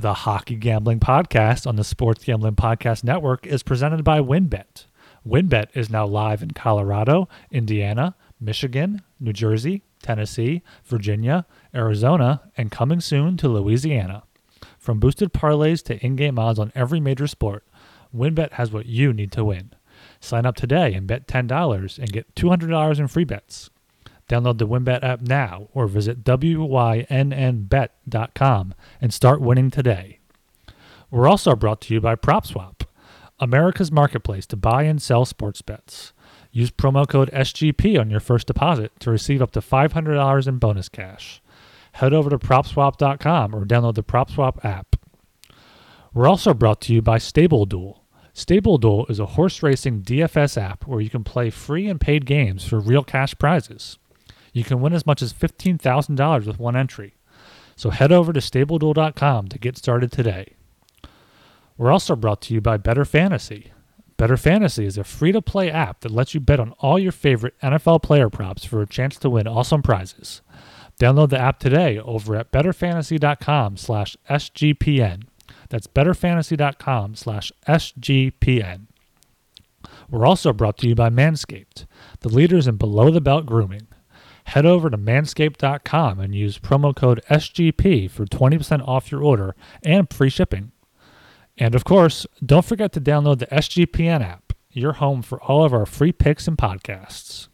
The Hockey Gambling Podcast on the Sports Gambling Podcast Network is presented by WynnBET. WynnBET is now live in Colorado, Indiana, Michigan, New Jersey, Tennessee, Virginia, Arizona, and coming soon to Louisiana. From boosted parlays to in-game odds on every major sport, WynnBET has what you need to win. Sign up today and bet $10 and get $200 in free bets. Download the WynnBET app now or visit wynnbet.com and start winning today. We're also brought to you by PropSwap, America's marketplace to buy and sell sports bets. Use promo code SGP on your first deposit to receive up to $500 in bonus cash. Head over to PropSwap.com or download the PropSwap app. We're also brought to you by StableDuel. StableDuel is a horse racing DFS app where you can play free and paid games for real cash prizes. You can win as much as $15,000 with one entry. So head over to StableDuel.com to get started today. We're also brought to you by Better Fantasy. Better Fantasy is a free-to-play app that lets you bet on all your favorite NFL player props for a chance to win awesome prizes. Download the app today over at betterfantasy.com/SGPN. That's betterfantasy.com/SGPN. We're also brought to you by Manscaped, the leaders in below-the-belt grooming. Head over to manscaped.com and use promo code SGP for 20% off your order and free shipping. And of course, don't forget to download the SGPN app, your home for all of our free picks and podcasts.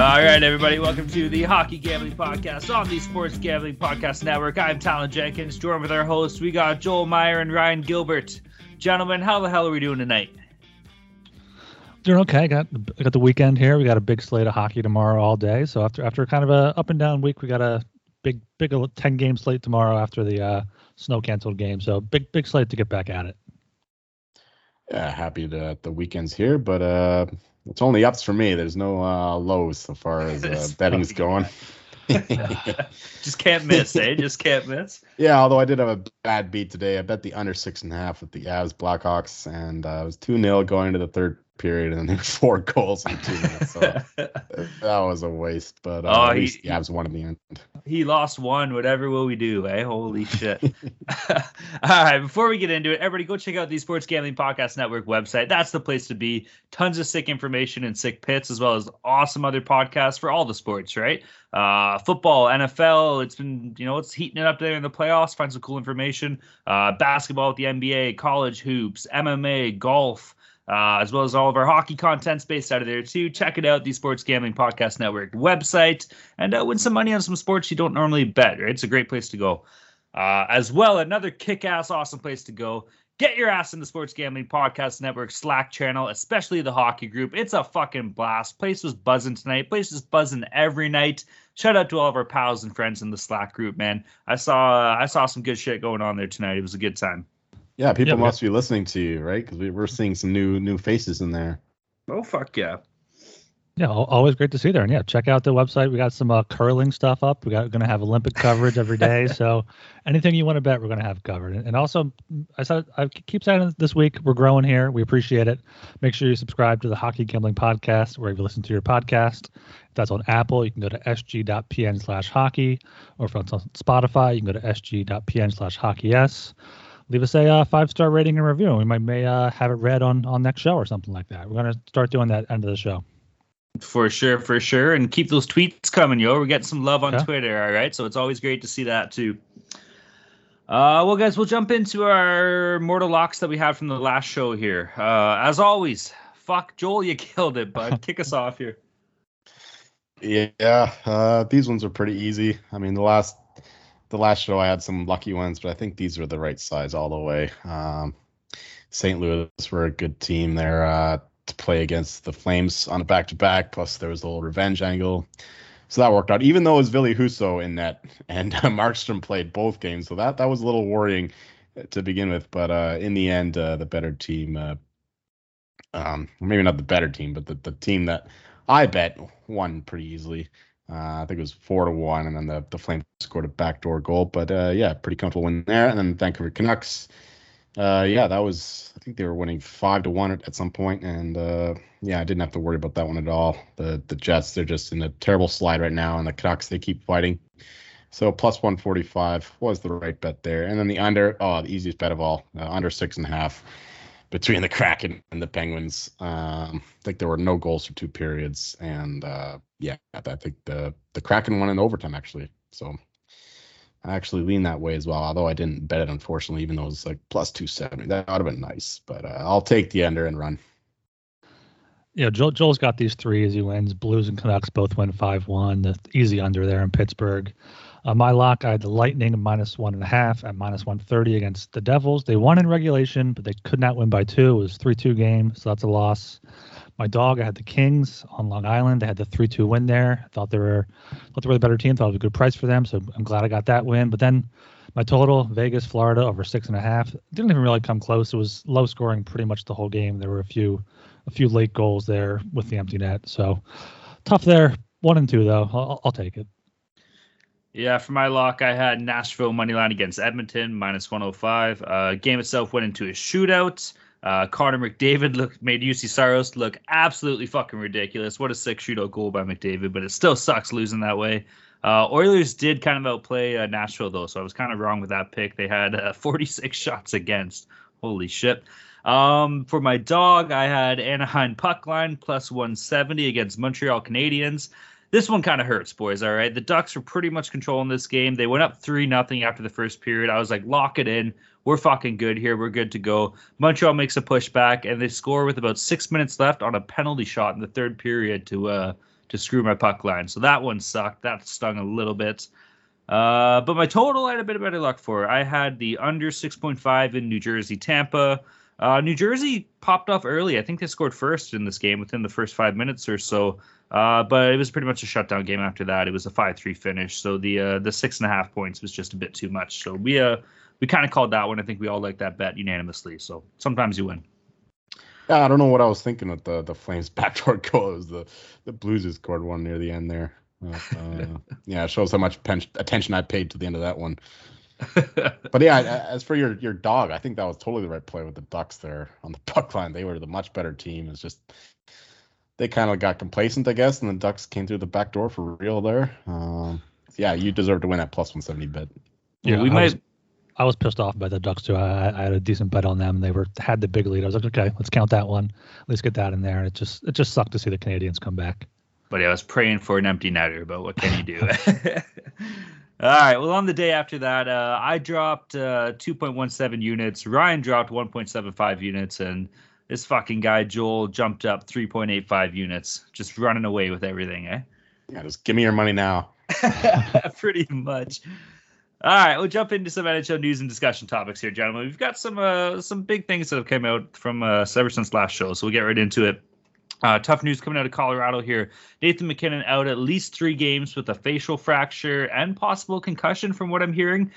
All right, everybody, welcome to the Hockey Gambling Podcast on the Sports Gambling Podcast Network. I'm Talon Jenkins, joined with our hosts. We got Joel Meyer and Ryan Gilbert. Gentlemen, how the hell are we doing tonight? Doing okay. I got the weekend here. We got a big slate of hockey tomorrow all day. So after kind of a up and down week, we got a big 10-game slate tomorrow after the snow-canceled game. So big slate to get back at it. Yeah, happy that the weekend's here, but it's only ups for me. There's no lows so far as betting's going. Just can't miss, eh? Just can't miss. Yeah, although I did have a bad beat today. I bet the under 6.5 with the Avs Blackhawks, and it was 2-0 going into the third period, and then 4 goals in 2 minutes. So that was a waste, but at least the Avs won in the end. He lost one. Whatever will we do, eh? Holy shit. All right, before we get into it, everybody go check out the Sports Gambling Podcast Network website. That's the place to be. Tons of sick information and sick pits, as well as awesome other podcasts for all the sports, right? Football, NFL, it's heating it up there in the playoffs. Find some cool information. Basketball with the NBA, college hoops, MMA, golf, as well as all of our hockey content's based out of there too. Check it out, the Sports Gambling Podcast Network website, and win some money on some sports you don't normally bet, right? It's a great place to go. As well, another kick-ass awesome place to go. Get your ass in the Sports Gambling Podcast Network Slack channel, especially the hockey group. It's a fucking blast. Place was buzzing tonight. Place is buzzing every night. Shout out to all of our pals and friends in the Slack group, man. I saw some good shit going on there tonight. It was a good time. Yeah, people must be listening to you, right? Because we're seeing some new faces in there. Oh, fuck yeah. Yeah, always great to see there. And yeah, check out the website. We got some curling stuff up. We're going to have Olympic coverage every day. So anything you want to bet, we're going to have covered. And also, I keep saying it this week, we're growing here. We appreciate it. Make sure you subscribe to the Hockey Gambling Podcast wherever you listen to your podcast. If that's on Apple, you can go to sg.pn/hockey. Or if it's on Spotify, you can go to sg.pn/hockeys. Leave us a 5-star rating and review, and we may have it read on next show or something like that. We're going to start doing that end of the show. For sure. And keep those tweets coming, yo. We're getting some love on Twitter, all right? So it's always great to see that, too. Well, guys, we'll jump into our mortal locks that we had from the last show here. As always, fuck, Joel, you killed it, bud. Kick us off here. Yeah, these ones are pretty easy. I mean, the last show I had some lucky ones, but I think these were the right size all the way. St. Louis were a good team there to play against the Flames on a back-to-back, plus there was the little revenge angle. So that worked out, even though it was Ville Husso in net, and Markstrom played both games. So that was a little worrying to begin with, but in the end, the better team, maybe not the better team, but the team that I bet won pretty easily. I think it was 4-1, and then the Flames scored a backdoor goal. But yeah, pretty comfortable win there. And then Vancouver Canucks, that was, I think they were winning 5-1 at some point. And I didn't have to worry about that one at all. The Jets, they're just in a terrible slide right now, and the Canucks, they keep fighting. So plus 145 was the right bet there. And then the under, the easiest bet of all, under 6.5 between the Kraken and the Penguins. I think there were no goals for two periods. And I think the Kraken won in overtime, actually. So I actually lean that way as well, although I didn't bet it, unfortunately, even though it was like plus 270. That would have been nice, but I'll take the under and run. Yeah, Joel's got these three as he wins. Blues and Canucks both win 5-1. The easy under there in Pittsburgh. My lock, I had the Lightning -1.5 at -130 against the Devils. They won in regulation, but they could not win by two. It was a 3-2 game, so that's a loss. My dog, I had the Kings on Long Island. They had the 3-2 win there. I thought they were the better team. Thought it was a good price for them, so I'm glad I got that win. But then my total, Vegas, Florida, over 6.5. Didn't even really come close. It was low scoring pretty much the whole game. There were a few late goals there with the empty net. So tough there. 1 and 2, though. I'll take it. Yeah, for my lock, I had Nashville moneyline against Edmonton, -105. Game itself went into a shootout. Carter McDavid made UC Saros look absolutely fucking ridiculous. What a sick shootout goal by McDavid, but it still sucks losing that way. Oilers did kind of outplay Nashville, though, so I was kind of wrong with that pick. They had 46 shots against. Holy shit. For my dog, I had Anaheim Puckline +170 against Montreal Canadiens. This one kind of hurts, boys, all right? The Ducks were pretty much controlling this game. They went up 3-0 after the first period. I was like, lock it in. We're fucking good here. We're good to go. Montreal makes a pushback, and they score with about 6 minutes left on a penalty shot in the third period to screw my puck line. So that one sucked. That stung a little bit. But my total, I had a bit of better luck for. I had the under 6.5 in New Jersey, Tampa. New Jersey popped off early. I think they scored first in this game within the first 5 minutes or so. But it was pretty much a shutdown game after that. It was a 5-3 finish. So the 6.5 points was just a bit too much. So we kind of called that one. I think we all liked that bet unanimously. So sometimes you win. Yeah, I don't know what I was thinking with the Flames backdoor goal. It was the Blues scored one near the end there. It shows how much attention I paid to the end of that one. But yeah, as for your dog, I think that was totally the right play with the Ducks there on the puck line. They were the much better team. It's just they kind of got complacent, I guess, and the Ducks came through the back door for real there. You deserve to win that plus 170 bet. Yeah, I was pissed off by the Ducks too. I had a decent bet on them. They had the big lead. I was like, okay, let's count that one. Let's get that in there. And it just sucked to see the Canadians come back. But I was praying for an empty netter. But what can you do? All right, well, on the day after that, I dropped 2.17 units. Ryan dropped 1.75 units, and this fucking guy, Joel, jumped up 3.85 units, just running away with everything, eh? Yeah, just give me your money now. Pretty much. All right, we'll jump into some NHL news and discussion topics here, gentlemen. We've got some big things that have come out from ever since last show, so we'll get right into it. Tough news coming out of Colorado here. Nathan McKinnon out at least 3 games with a facial fracture and possible concussion from what I'm hearing.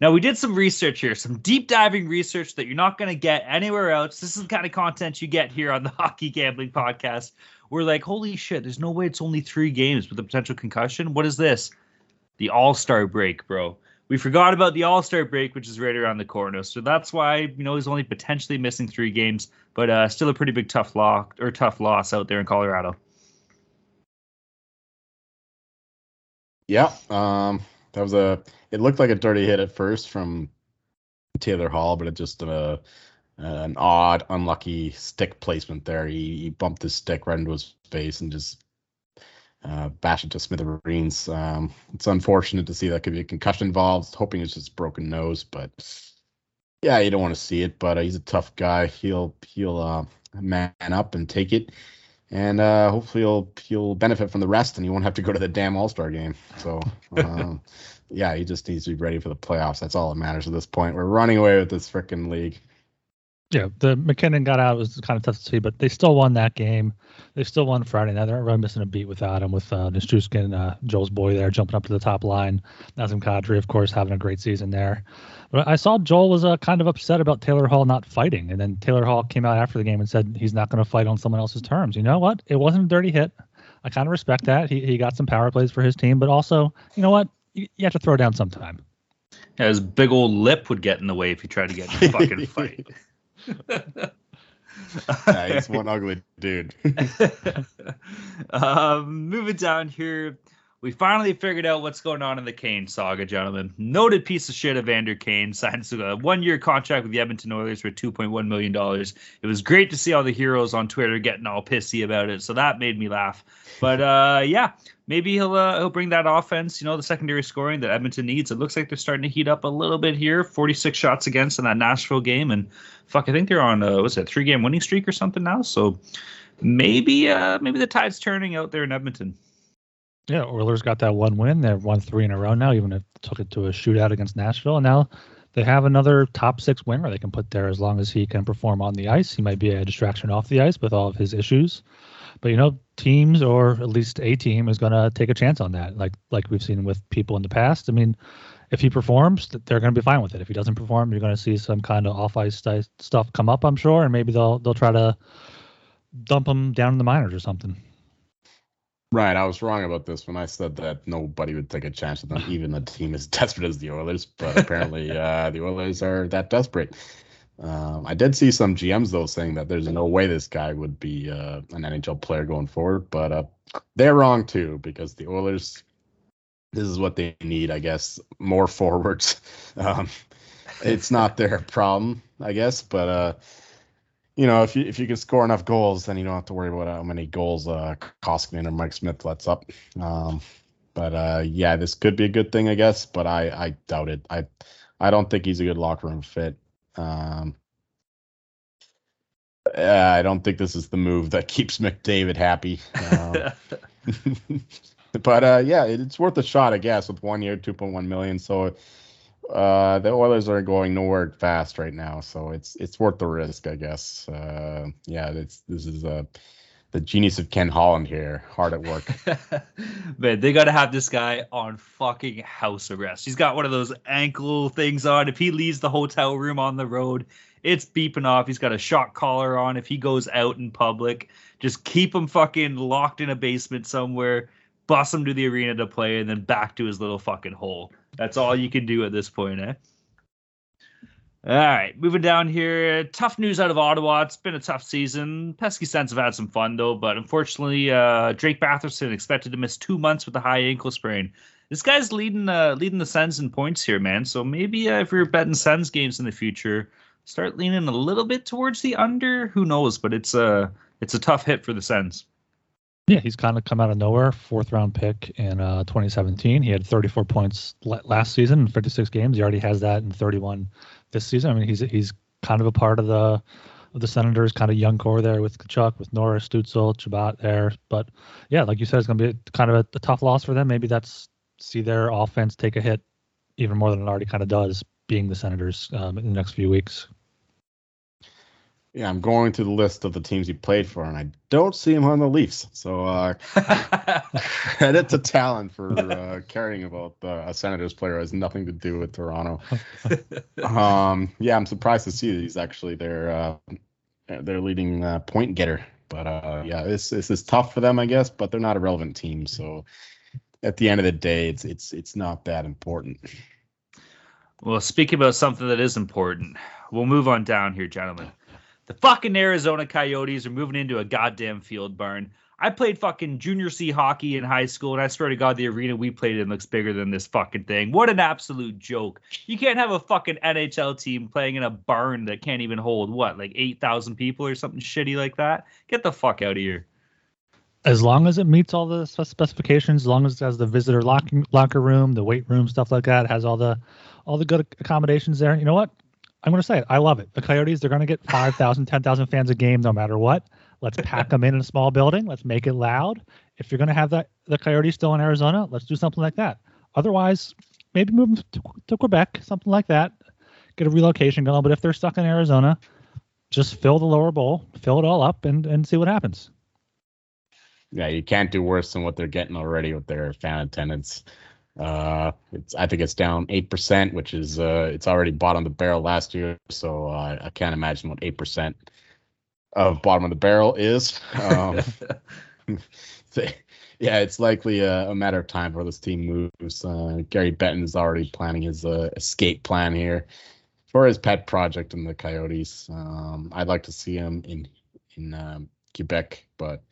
Now, we did some research here, some deep diving research that you're not going to get anywhere else. This is the kind of content you get here on the Hockey Gambling Podcast. We're like, holy shit, there's no way it's only 3 games with a potential concussion. What is this? The All-Star break, bro. We forgot about the All-Star break, which is right around the corner. So that's why, he's only potentially missing 3 games, but still a pretty big tough loss out there in Colorado. Yeah, that was it looked like a dirty hit at first from Taylor Hall, but it just an odd, unlucky stick placement there. He bumped his stick right into his face and just bash it to smithereens. It's unfortunate to see that could be a concussion involved. Hoping it's just broken nose, but yeah, you don't want to see it. But he's a tough guy. He'll man up and take it, and hopefully he'll benefit from the rest, and he won't have to go to the damn All-Star game. So he just needs to be ready for the playoffs. That's all that matters at this point. We're running away with this freaking league. Yeah, the McKinnon got out. It was kind of tough to see, but they still won that game. They still won Friday. Now they're not really missing a beat without him, with Nastukin, Joel's boy there, jumping up to the top line. Nazem Kadri, of course, having a great season there. But I saw Joel was kind of upset about Taylor Hall not fighting, and then Taylor Hall came out after the game and said he's not going to fight on someone else's terms. You know what? It wasn't a dirty hit. I kind of respect that. He got some power plays for his team, but also, you know what? You have to throw down sometime. Yeah, his big old lip would get in the way if he tried to get in a fucking fight. Nah, he's one ugly dude. Moving down here, we finally figured out what's going on in the Kane saga, gentlemen. Noted piece of shit, Evander Kane signs a one-year contract with the Edmonton Oilers for $2.1 million. It was great to see all the heroes on Twitter getting all pissy about it, so that made me laugh. But yeah, maybe he'll bring that offense, you know, the secondary scoring that Edmonton needs. It looks like they're starting to heat up a little bit here. 46 shots against in that Nashville game, and I think they're on a three-game winning streak or something now. So maybe the tide's turning out there in Edmonton. Yeah, Oilers got that one win. They've won three in a row now, even if it took it to a shootout against Nashville. And now they have another top six winner they can put there as long as he can perform on the ice. He might be a distraction off the ice with all of his issues. But, you know, teams, or at least a team, is going to take a chance on that, like we've seen with people in the past. I mean, if he performs, they're going to be fine with it. If he doesn't perform, you're going to see some kind of off-ice stuff come up, I'm sure, and maybe they'll try to dump him down in the minors or something. Right, I was wrong about this when I said that nobody would take a chance with them, even a team as desperate as the Oilers, but apparently the Oilers are that desperate. I did see some GMs, though, saying that there's no way this guy would be an NHL player going forward, but they're wrong, too, because the Oilers, this is what they need, I guess, more forwards. It's not their problem, I guess, but... you know, if you can score enough goals, then you don't have to worry about how many goals Koskinen or Mike Smith lets up. But this could be a good thing, I guess. But I doubt it. I don't think he's a good locker room fit. I don't think this is the move that keeps McDavid happy. But it's worth a shot, I guess, with 1 year, $2.1 million. So. The Oilers are going nowhere fast right now, so it's worth the risk, I guess. This is the genius of Ken Holland here, hard at work. Man, they got to have this guy on fucking house arrest. He's got one of those ankle things on. If he leaves the hotel room on the road, it's beeping off. He's got a shock collar on. If he goes out in public, just keep him fucking locked in a basement somewhere, bust him to the arena to play, and then back to his little fucking hole. That's all you can do at this point, eh? All right, moving down here. Tough news out of Ottawa. It's been a tough season. Pesky Sens have had some fun, though, but unfortunately, Drake Batherson expected to miss 2 months with a high ankle sprain. This guy's leading the Sens in points here, man, so maybe if you're betting Sens games in the future, start leaning a little bit towards the under. Who knows, but it's a tough hit for the Sens. Yeah, he's kind of come out of nowhere. Fourth-round pick in 2017. He had 34 points last season in 56 games. He already has that in 31 this season. I mean, he's kind of a part of the Senators' kind of young core there with Tkachuk, with Norris, Stützle, Chabot there. But, yeah, like you said, it's going to be kind of a tough loss for them. Maybe that's see their offense take a hit even more than it already kind of does, being the Senators in the next few weeks. Yeah, I'm going to the list of the teams he played for, and I don't see him on the Leafs. So credit to Talon for caring about a Senators player who has nothing to do with Toronto. I'm surprised to see that he's actually their leading point getter. But this is tough for them, I guess. But they're not a relevant team, so at the end of the day, it's not that important. Well, speaking about something that is important, we'll move on down here, gentlemen. The fucking Arizona Coyotes are moving into a goddamn field barn. I played fucking junior C hockey in high school, and I swear to God, the arena we played in looks bigger than this fucking thing. What an absolute joke. You can't have a fucking NHL team playing in a barn that can't even hold, 8,000 people or something shitty like that? Get the fuck out of here. As long as it meets all the specifications, as long as it has the visitor locker room, the weight room, stuff like that, has all the good accommodations there, you know what? I'm going to say it. I love it. The Coyotes, they're going to get 5,000, 10,000 fans a game no matter what. Let's pack them in a small building. Let's make it loud. If you're going to have the Coyotes still in Arizona, let's do something like that. Otherwise, maybe move them to Quebec, something like that. Get a relocation going. But if they're stuck in Arizona, just fill the lower bowl, fill it all up, and see what happens. Yeah, you can't do worse than what they're getting already with their fan attendance. I think it's down 8%, which is it's already bottom of the barrel last year, so I can't imagine what 8% of bottom of the barrel is. Yeah, it's likely a matter of time before this team moves. Gary Benton's already planning his escape plan here for his pet project in the Coyotes. I'd like to see him in Quebec, but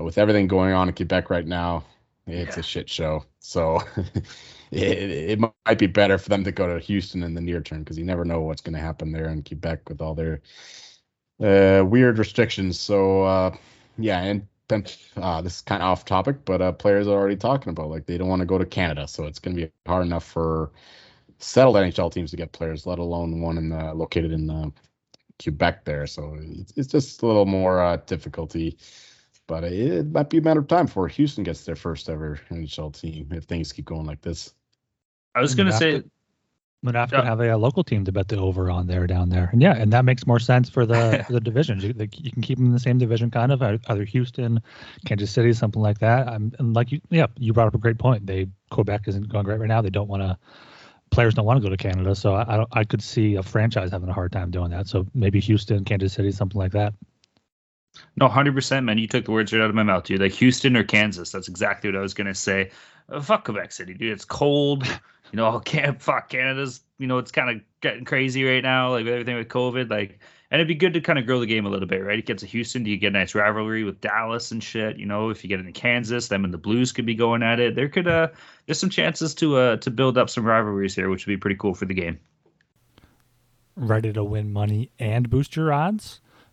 with everything going on in Quebec right now, it's a shit show. So it might be better for them to go to Houston in the near term, because you never know what's going to happen there in Quebec with all their weird restrictions. So, this is kind of off topic, but players are already talking about, like, they don't want to go to Canada. So it's going to be hard enough for settled NHL teams to get players, let alone one located in Quebec there. So it's just a little more difficulty. But it might be a matter of time before Houston gets their first ever NHL team if things keep going like this. I was going to say, we'd have to have a local team to bet the over on there down there. And and that makes more sense for the for the divisions. You can keep them in the same division, kind of, either Houston, Kansas City, something like that. And like you brought up a great point. Quebec isn't going great right now. They don't want to. Players don't want to go to Canada, so I could see a franchise having a hard time doing that. So maybe Houston, Kansas City, something like that. No, 100%, man. You took the words right out of my mouth, dude. Like Houston or Kansas, that's exactly what I was gonna say. Fuck Quebec City, dude. It's cold. You know, Canada's. You know, it's kind of getting crazy right now, like with everything with COVID. Like, and it'd be good to kind of grow the game a little bit, right? It gets to Houston, do you get a nice rivalry with Dallas and shit? You know, if you get into Kansas, them and the Blues could be going at it. There could there's some chances to build up some rivalries here, which would be pretty cool for the game. Ready to win money and boost your odds?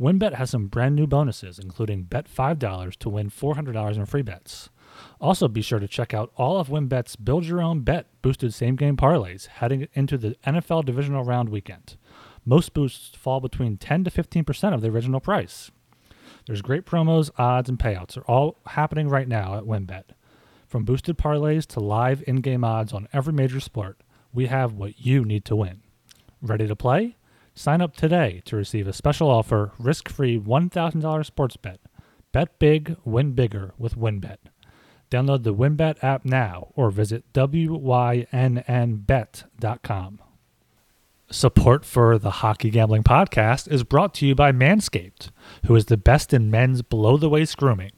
WynnBET has some brand new bonuses, including bet $5 to win $400 in free bets. Also, be sure to check out all of WynnBET's Build Your Own Bet boosted same-game parlays heading into the NFL Divisional Round weekend. Most boosts fall between 10 to 15% of the original price. There's great promos, odds, and payouts are all happening right now at WynnBET. From boosted parlays to live in-game odds on every major sport, we have what you need to win. Ready to play? Sign up today to receive a special offer, risk-free $1,000 sports bet. Bet big, win bigger with WynnBET. Download the WynnBET app now or visit wynnbet.com. Support for the Hockey Gambling Podcast is brought to you by Manscaped, who is the best in men's below-the-waist grooming.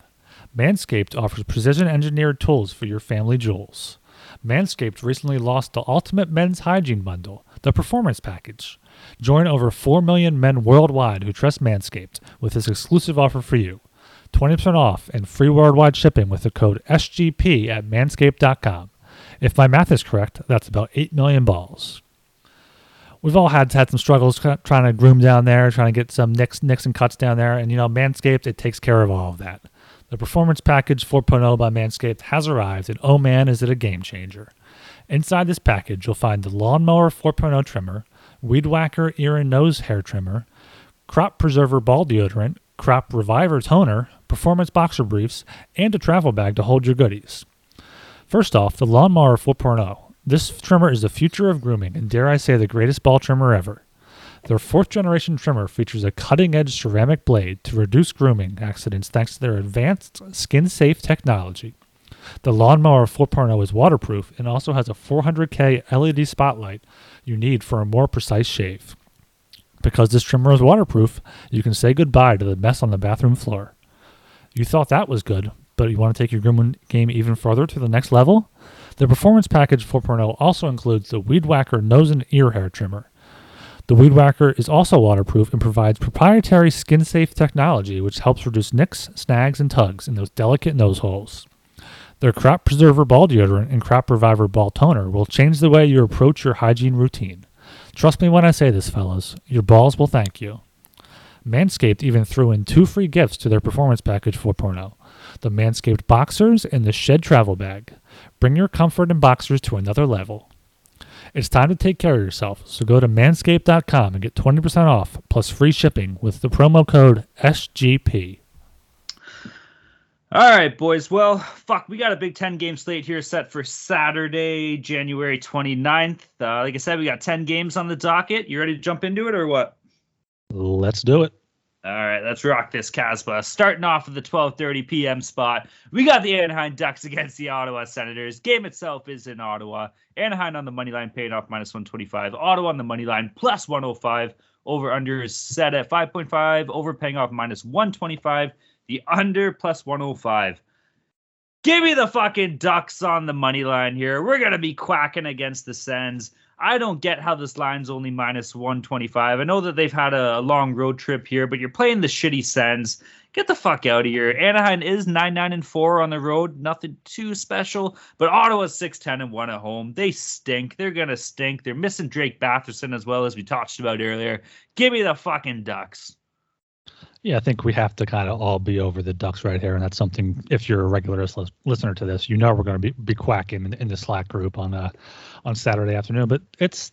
Manscaped offers precision-engineered tools for your family jewels. Manscaped recently launched the Ultimate Men's Hygiene Bundle, the Performance Package. Join over 4 million men worldwide who trust Manscaped with this exclusive offer for you. 20% off and free worldwide shipping with the code SGP at manscaped.com. If my math is correct, that's about 8 million balls. We've all had some struggles trying to groom down there, trying to get some nicks and cuts down there. And, you know, Manscaped, it takes care of all of that. The Performance Package 4.0 by Manscaped has arrived, and oh man, is it a game changer. Inside this package, you'll find the Lawnmower 4.0 trimmer, Weed Whacker ear and nose hair trimmer, Crop Preserver ball deodorant, Crop Reviver toner, performance boxer briefs, and a travel bag to hold your goodies. First off, the Lawnmower 4.0. This trimmer is the future of grooming, and dare I say the greatest ball trimmer ever. Their fourth-generation trimmer features a cutting-edge ceramic blade to reduce grooming accidents thanks to their advanced skin-safe technology. The Lawnmower 4.0 is waterproof and also has a 400K LED spotlight you need for a more precise shave. Because this trimmer is waterproof, you can say goodbye to the mess on the bathroom floor. You thought that was good, but you want to take your grooming game even further to the next level? The Performance Package 4.0 also includes the Weed Whacker nose and ear hair trimmer. The Weed Whacker is also waterproof and provides proprietary skin-safe technology which helps reduce nicks, snags, and tugs in those delicate nose holes. Their Crop Preserver ball deodorant and Crop Reviver ball toner will change the way you approach your hygiene routine. Trust me when I say this, fellas. Your balls will thank you. Manscaped even threw in 2 free gifts to their Performance Package 4.0, the Manscaped Boxers and the Shed Travel Bag. Bring your comfort and boxers to another level. It's time to take care of yourself, so go to manscaped.com and get 20% off plus free shipping with the promo code SGP. All right, boys. Well, fuck, we got a big 10-game slate here set for Saturday, January 29th. Like I said, we got 10 games on the docket. You ready to jump into it or what? Let's do it. All right, let's rock this Casbah. Starting off at the 12:30 p.m. spot, we got the Anaheim Ducks against the Ottawa Senators. Game itself is in Ottawa. Anaheim on the money line, paying off -125. Ottawa on the money line, +105. Over-under is set at 5.5. Over paying off -125. The under, +105. Give me the fucking Ducks on the money line here. We're going to be quacking against the Sens. I don't get how this line's only -125. I know that they've had a long road trip here, but you're playing the shitty Sens. Get the fuck out of here. Anaheim is 9-9-4 on the road. Nothing too special. But Ottawa's 6-10-1 at home. They stink. They're going to stink. They're missing Drake Batherson as well, as we talked about earlier. Give me the fucking Ducks. Yeah, I think we have to kind of all be over the Ducks right here, and that's something, if you're a regular listener to this, you know we're going to be quacking in the Slack group on Saturday afternoon. But it's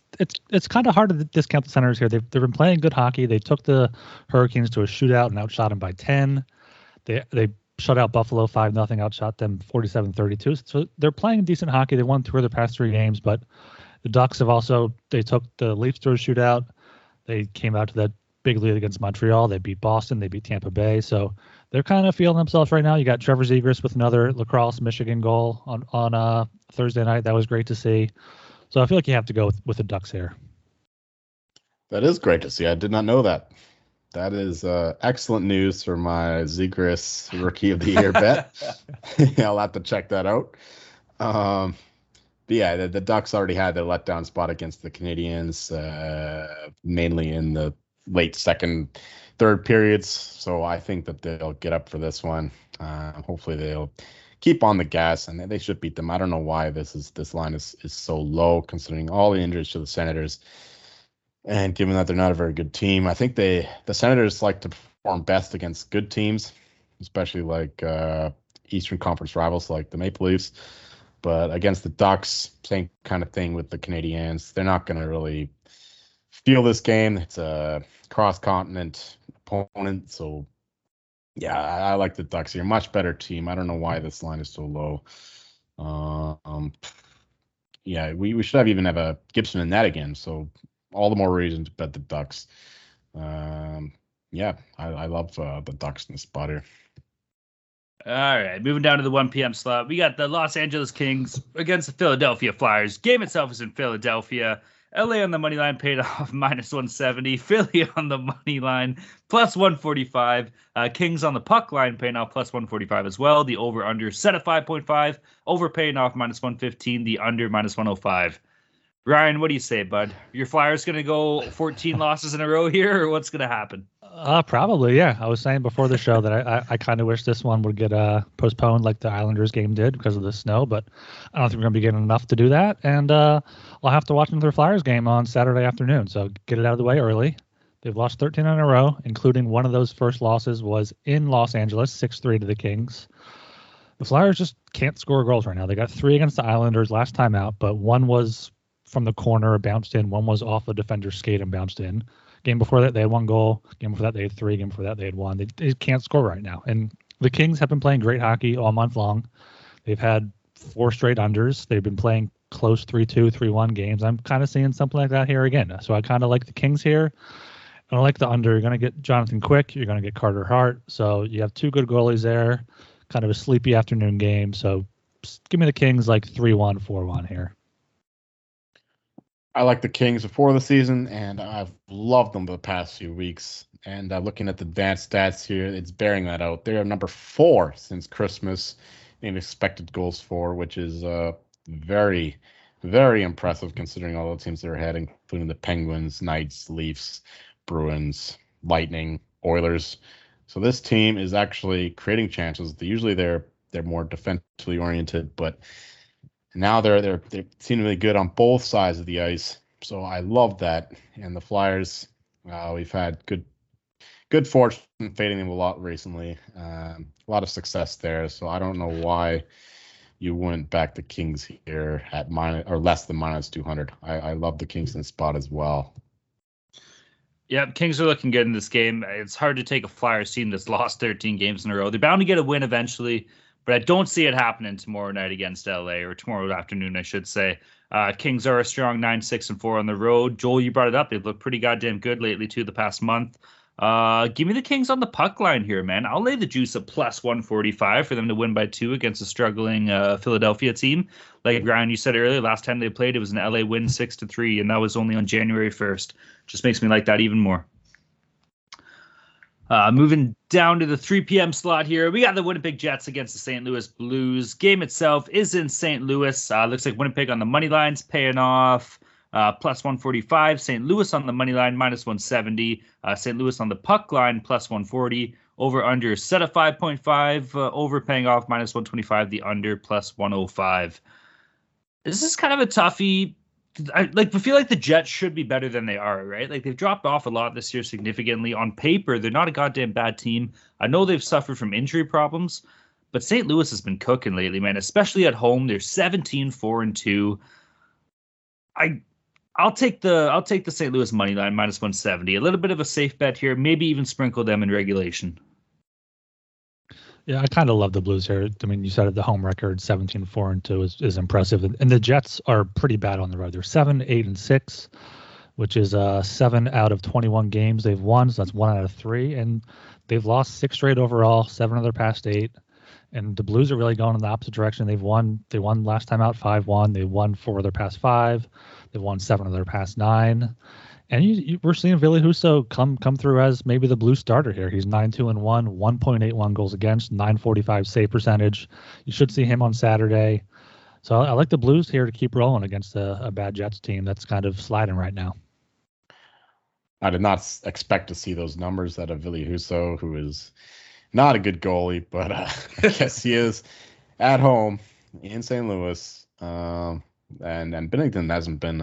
kind of hard to discount the Senators here. They've been playing good hockey. They took the Hurricanes to a shootout and outshot them by 10. They shut out Buffalo 5-0, outshot them 47-32. So they're playing decent hockey. They won two of their past three games, but the Ducks have also, they took the Leafs to a shootout. They came out to that big lead against Montreal. They beat Boston. They beat Tampa Bay. So they're kind of feeling themselves right now. You got Trevor Zegras with another Lacrosse, Michigan goal on Thursday night. That was great to see. So I feel like you have to go with the Ducks here. That is great to see. I did not know that. That is excellent news for my Zegras Rookie of the Year bet. I'll have to check that out. But yeah, the Ducks already had their letdown spot against the Canadians, mainly in the late second, third periods. So I think that they'll get up for this one. Hopefully they'll keep on the gas, and they should beat them. I don't know why this line is so low, considering all the injuries to the Senators, and given that they're not a very good team. I think the Senators like to perform best against good teams, especially like Eastern Conference rivals like the Maple Leafs. But against the Ducks, same kind of thing with the Canadiens. They're not going to really feel this game. It's a cross-continent opponent, so yeah, I like the Ducks here. Much better team. I don't know why this line is so low. Yeah, we should even have a Gibson in that again, so all the more reason to bet the Ducks. Yeah, I love the Ducks in the spot here. All right, moving down to the 1 p.m. slot. We got the Los Angeles Kings against the Philadelphia Flyers. Game itself is in Philadelphia. LA on the money line, paid off -170. Philly on the money line, +145. Kings on the puck line, paying off +145 as well. The over-under set at 5.5. Over paying off -115. The under -105. Ryan, what do you say, bud? Your Flyers going to go 14 losses in a row here, or what's going to happen? Probably, yeah. I was saying before the show that I kind of wish this one would get postponed like the Islanders game did because of the snow, but I don't think we're going to be getting enough to do that. And I'll have to watch another Flyers game on Saturday afternoon, so get it out of the way early. They've lost 13 in a row, including one of those first losses was in Los Angeles, 6-3 to the Kings. The Flyers just can't score goals right now. They got three against the Islanders last time out, but one was from the corner, bounced in. One was off a defender's skate and bounced in. Game before that, they had one goal. Game before that, they had three. Game before that, they had one. They can't score right now. And the Kings have been playing great hockey all month long. They've had four straight unders. They've been playing close 3-2, 3-1 games. I'm kind of seeing something like that here again. So I kind of like the Kings here. And I like the under. You're going to get Jonathan Quick. You're going to get Carter Hart. So you have two good goalies there. Kind of a sleepy afternoon game. So give me the Kings like 3-1, 4-1 here. I like the Kings before the season, and I've loved them the past few weeks. And looking at the advanced stats here, it's bearing that out. They are number 4 since Christmas in expected goals for, which is very, very impressive considering all the teams they're ahead, including the Penguins, Knights, Leafs, Bruins, Lightning, Oilers. So this team is actually creating chances. Usually they're more defensively oriented, but now they're seemingly good on both sides of the ice, so I love that. And the Flyers, we've had good fortune fading them a lot recently, a lot of success there. So I don't know why you wouldn't back the Kings here at minus or less than -200. I love the Kings in the spot as well. Yep, Kings are looking good in this game. It's hard to take a Flyers team that's lost 13 games in a row. They're bound to get a win eventually, but I don't see it happening tomorrow night against LA, or tomorrow afternoon, I should say. Kings are a strong 9-6-4 on the road. Joel, you brought it up. They've looked pretty goddamn good lately, too, the past month. Give me the Kings on the puck line here, man. I'll lay the juice at plus 145 for them to win by two against a struggling Philadelphia team. Like Ryan, you said earlier, last time they played, it was an LA win 6-3, and that was only on January 1st. Just makes me like that even more. Moving down to the 3 p.m. slot here, we got the Winnipeg Jets against the St. Louis Blues. Game itself is in St. Louis. Looks like Winnipeg on the money line's paying off. Plus 145, St. Louis on the money line, minus 170, St. Louis on the puck line, plus 140, over under set at 5.5, over paying off, minus 125, the under, plus 105. This is kind of a toughie. I feel like the Jets should be better than they are, right? Like, they've dropped off a lot this year significantly. On paper, they're not a goddamn bad team. I know they've suffered from injury problems, but St. Louis has been cooking lately, man, especially at home. They're 17-4-2. I'll take the St. Louis money line, minus 170. A little bit of a safe bet here. Maybe even sprinkle them in regulation. Yeah, I kind of love the Blues here. I mean, you said it, the home record, 17-4-2 is impressive. And the Jets are pretty bad on the road. They're 7-8-6, which is 7 out of 21 games they've won. So that's 1 out of 3. And they've lost 6 straight overall, 7 of their past 8. And the Blues are really going in the opposite direction. They won last time out 5-1. They won 4 of their past 5. They've won 7 of their past 9. And we're seeing Ville Husso come through as maybe the Blues starter here. He's 9-2-1, 1.81 goals against, 945 save percentage. You should see him on Saturday. So I like the Blues here to keep rolling against a bad Jets team that's kind of sliding right now. I did not expect to see those numbers out of Ville Husso, who is not a good goalie, but I guess he is at home in St. Louis. And Binnington hasn't been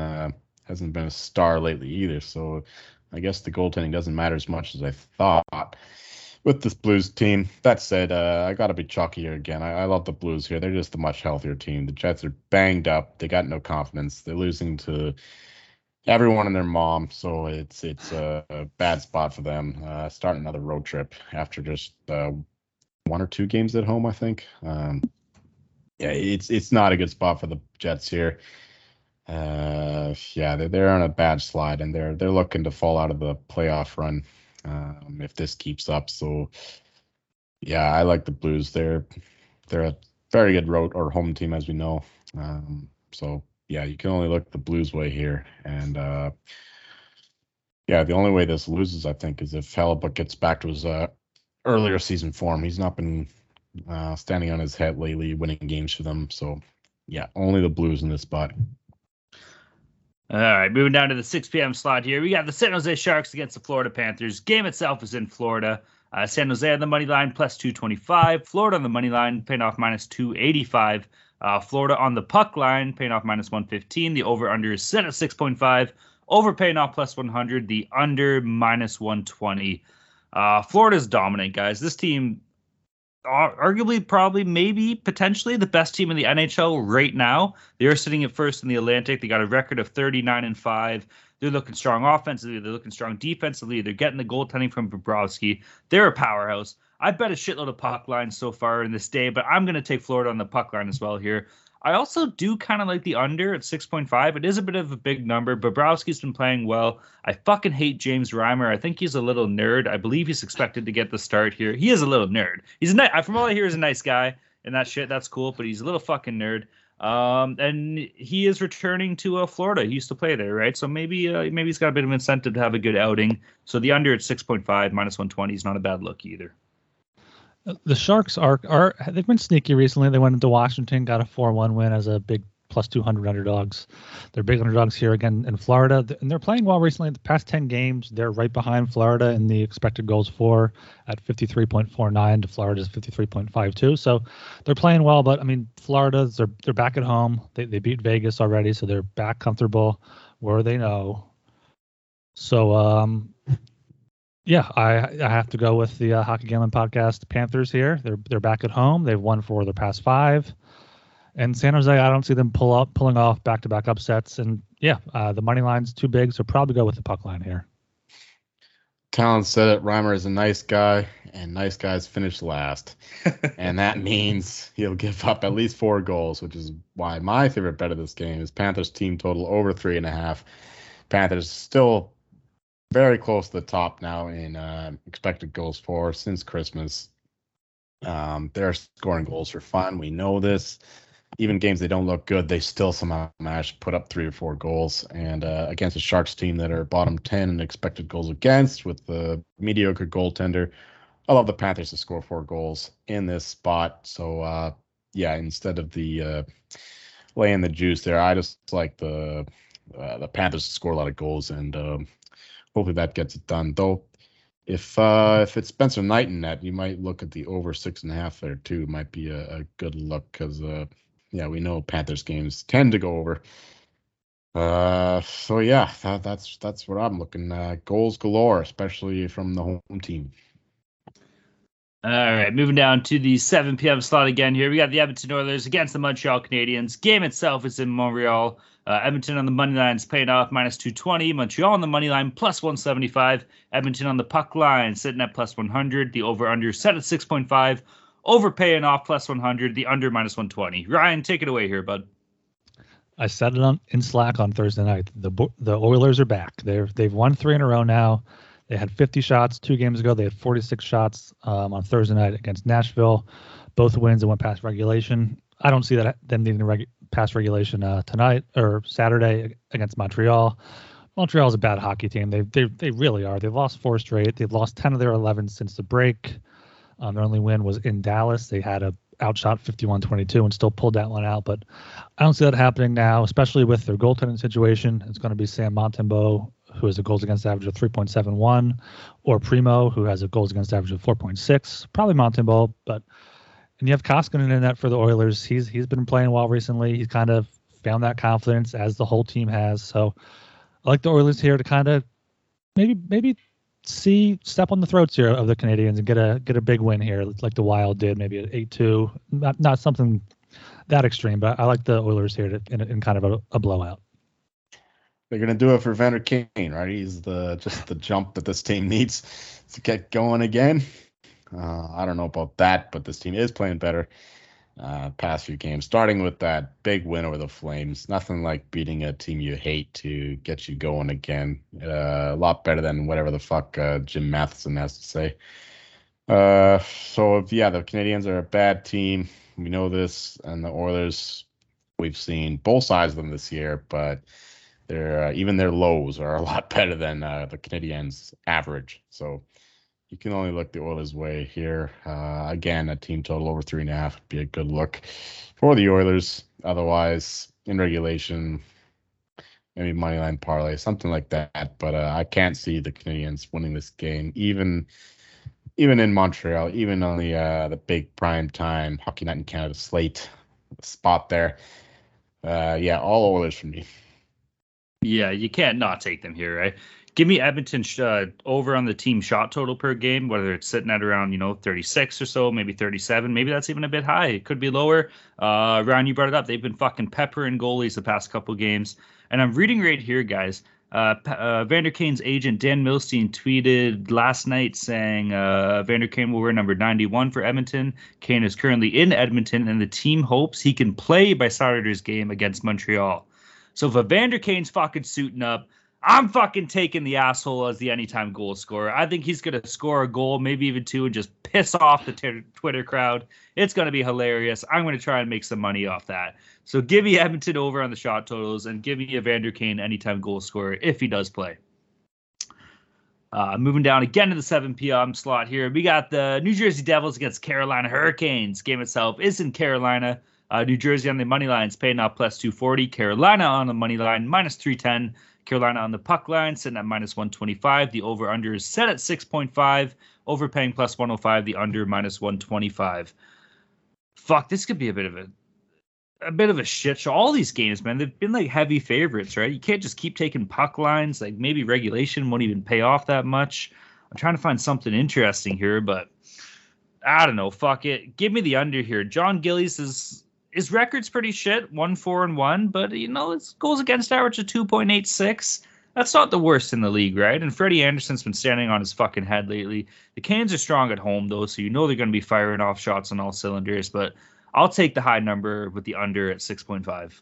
a star lately either, so I guess the goaltending doesn't matter as much as I thought with this Blues team. That said, I got to be chalkier again. I love the Blues here. They're just a much healthier team. The Jets are banged up. They got no confidence. They're losing to everyone and their mom, so it's a bad spot for them. Start another road trip after just one or two games at home, I think. Yeah, it's not a good spot for the Jets here. Yeah, they're on a bad slide, and they're looking to fall out of the playoff run if this keeps up. So, yeah, I like the Blues. They're a very good road or home team, as we know. So, yeah, you can only look the Blues way here. And, yeah, the only way this loses, I think, is if Halibut gets back to his earlier season form. He's not been standing on his head lately, winning games for them. So, yeah, only the Blues in this spot. All right, moving down to the 6 p.m. slot here. We got the San Jose Sharks against the Florida Panthers. Game itself is in Florida. San Jose on the money line, plus 225. Florida on the money line, paying off minus 285. Florida on the puck line, paying off minus 115. The over-under is set at 6.5. Over paying off plus 100. The under, minus 120. Florida's dominant, guys. This team, arguably, probably, maybe, potentially the best team in the NHL right now. They're sitting at first in the Atlantic. They got a record of 39-5. They're looking strong offensively. They're looking strong defensively. They're getting the goaltending from Bobrovsky. They're a powerhouse. I bet a shitload of puck lines so far in this day, but I'm going to take Florida on the puck line as well here. I also do kind of like the under at 6.5. It is a bit of a big number. Bobrovsky's been playing well. I fucking hate James Reimer. I think he's a little nerd. I believe he's expected to get the start here. He is a little nerd. He's from all I hear, is a nice guy and that shit. That's cool, but he's a little fucking nerd. And he is returning to Florida. He used to play there, right? So maybe he's got a bit of incentive to have a good outing. So the under at 6.5, minus 120 is not a bad look either. The Sharks are they've been sneaky recently. They went into Washington, got a 4-1 win as a big plus 200 underdogs. They're big underdogs here again in Florida, and they're playing well recently. The past 10 games, they're right behind Florida in the expected goals for at 53.49 to Florida's 53.52. So they're playing well, but I mean, Florida's they're back at home. They beat Vegas already, so they're back comfortable where they know. So yeah, I have to go with the Hockey Gambling Podcast Panthers here. They're back at home. They've won 4 of their past 5, and San Jose, I don't see them pulling off back-to-back upsets. And yeah, the money line's too big, so probably go with the puck line here. Talon said it, Reimer is a nice guy, and nice guys finish last. And that means he'll give up at least 4 goals, which is why my favorite bet of this game is Panthers team total over 3.5. Panthers still very close to the top now in expected goals for since Christmas. They're scoring goals for fun. We know this. Even games they don't look good, they still somehow manage to put up 3 or 4 goals. And against the Sharks team that are bottom 10 in expected goals against with the mediocre goaltender, I love the Panthers to score 4 goals in this spot. So, instead of the laying the juice there, I just like the Panthers to score a lot of goals, and hopefully that gets it done. Though, if it's Spencer Knight in net, you might look at the over 6.5 there too. Might be a good look because we know Panthers games tend to go over. That's what I'm looking at. Goals galore, especially from the home team. All right, moving down to the 7 p.m. slot again here. We got the Edmonton Oilers against the Montreal Canadiens. Game itself is in Montreal. Edmonton on the money line is paying off -220. Montreal on the money line +175. Edmonton on the puck line sitting at +100. The over-under set at 6.5. Over paying off +100, the under -120. Ryan, take it away here, bud. I said it in Slack on Thursday night. The Oilers are back. They've won 3 in a row now. They had 50 shots 2 games ago. They had 46 shots on Thursday night against Nashville. Both wins and went past regulation. I don't see them needing to pass regulation tonight or Saturday against Montreal. Montreal's a bad hockey team. They really are. They've lost 4 straight. They've lost 10 of their 11 since the break. Their only win was in Dallas. They had a outshot 51-22 and still pulled that one out. But I don't see that happening now, especially with their goaltending situation. It's going to be Sam Montembeau, who has a goals against average of 3.71, or Primo, who has a goals against average of 4.6. Probably Montembeau, and you have Koskinen in that for the Oilers. He's been playing well recently. He's kind of found that confidence, as the whole team has. So I like the Oilers here to kind of maybe step on the throats here of the Canadians and get a big win here, like the Wild did, maybe at 8-2. Not something that extreme, but I like the Oilers here in kind of a blowout. They're gonna do it for Evander Kane, right? He's just the jump that this team needs to get going again. I don't know about that, but this team is playing better past few games, starting with that big win over the Flames. Nothing like beating a team you hate to get you going again. A lot better than whatever the fuck Jim Matheson has to say. The Canadiens are a bad team. We know this. And the Oilers, we've seen both sides of them this year, but they're even their lows are a lot better than the Canadiens' average. So you can only look the Oilers' way here. Again, a team total over 3.5 would be a good look for the Oilers. Otherwise, in regulation, maybe moneyline parlay, something like that. But I can't see the Canadiens winning this game, even in Montreal, even on the big prime time Hockey Night in Canada slate spot there. All Oilers for me. Yeah, you can't not take them here, right? Give me Edmonton over on the team shot total per game, whether it's sitting at around, 36 or so, maybe 37. Maybe that's even a bit high. It could be lower. Ryan, you brought it up. They've been fucking peppering goalies the past couple games. And I'm reading right here, guys. Vander Kane's agent, Dan Milstein, tweeted last night saying Vander Kane will wear number 91 for Edmonton. Kane is currently in Edmonton, and the team hopes he can play by Saturday's game against Montreal. So if Vander Kane's fucking suiting up, I'm fucking taking the asshole as the anytime goal scorer. I think he's going to score a goal, maybe even 2, and just piss off the Twitter crowd. It's going to be hilarious. I'm going to try and make some money off that. So give me Edmonton over on the shot totals and give me Evander Kane anytime goal scorer if he does play. Moving down again to the 7 p.m. slot here. We got the New Jersey Devils against Carolina Hurricanes. Game itself is in Carolina. New Jersey on the money line is paying off +240. Carolina on the money line -310. Carolina on the puck line sitting at -125. The over-under is set at 6.5. Overpaying +105. The under -125. Fuck, this could be a bit of a shit show. All these games, man, they've been like heavy favorites, right? You can't just keep taking puck lines. Like maybe regulation won't even pay off that much. I'm trying to find something interesting here, but I don't know. Fuck it. Give me the under here. John Gillies is. His record's pretty shit, 1-4-1, but his goals against average of 2.86. That's not the worst in the league, right? And Freddie Anderson's been standing on his fucking head lately. The Canes are strong at home, though, so you know they're going to be firing off shots on all cylinders. But I'll take the high number with the under at 6.5.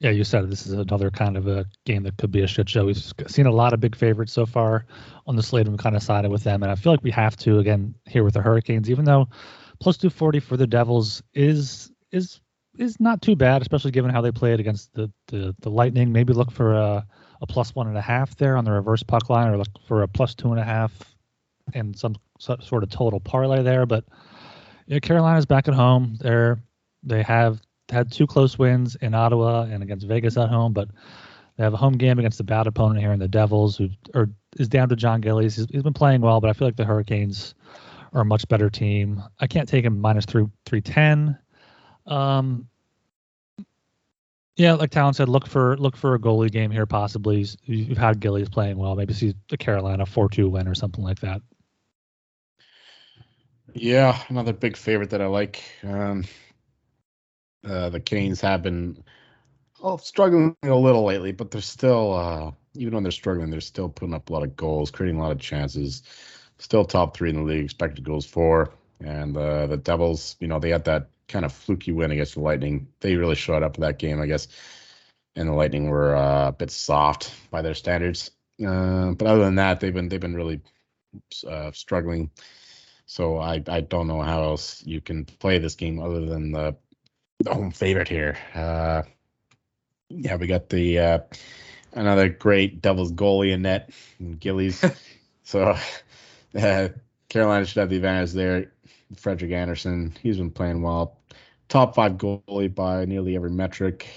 Yeah, you said this is another kind of a game that could be a shit show. We've seen a lot of big favorites so far on the slate, and we kind of sided with them. And I feel like we have to, again, here with the Hurricanes, even though plus 240 for the Devils is not too bad, especially given how they played against the Lightning. Maybe look for a plus 1.5 there on the reverse puck line, or look for a plus 2.5 and some sort of total parlay there. But yeah, Carolina's back at home. They have had two close wins in Ottawa and against Vegas at home, but they have a home game against the bad opponent here in the Devils, who is down to John Gillies. He's been playing well, but I feel like the Hurricanes are a much better team. I can't take him minus 310. Yeah, like Talon said, look for a goalie game here possibly. You've had Gillies playing well. Maybe see the Carolina 4-2 win or something like that. Yeah, another big favorite that I like. The Canes have been struggling a little lately, but they're still, even when they're struggling, they're still putting up a lot of goals, creating a lot of chances. Still top 3 in the league, expected goals 4. And the Devils, they had that kind of fluky win against the Lightning. They really showed up in that game, I guess. And the Lightning were a bit soft by their standards. But other than that, they've been really struggling. So I don't know how else you can play this game other than the home favorite here. Yeah, we got the another great Devils goalie in net, Gillies. So Carolina should have the advantage there. Frederick Anderson, he's been playing well. Top 5 goalie by nearly every metric.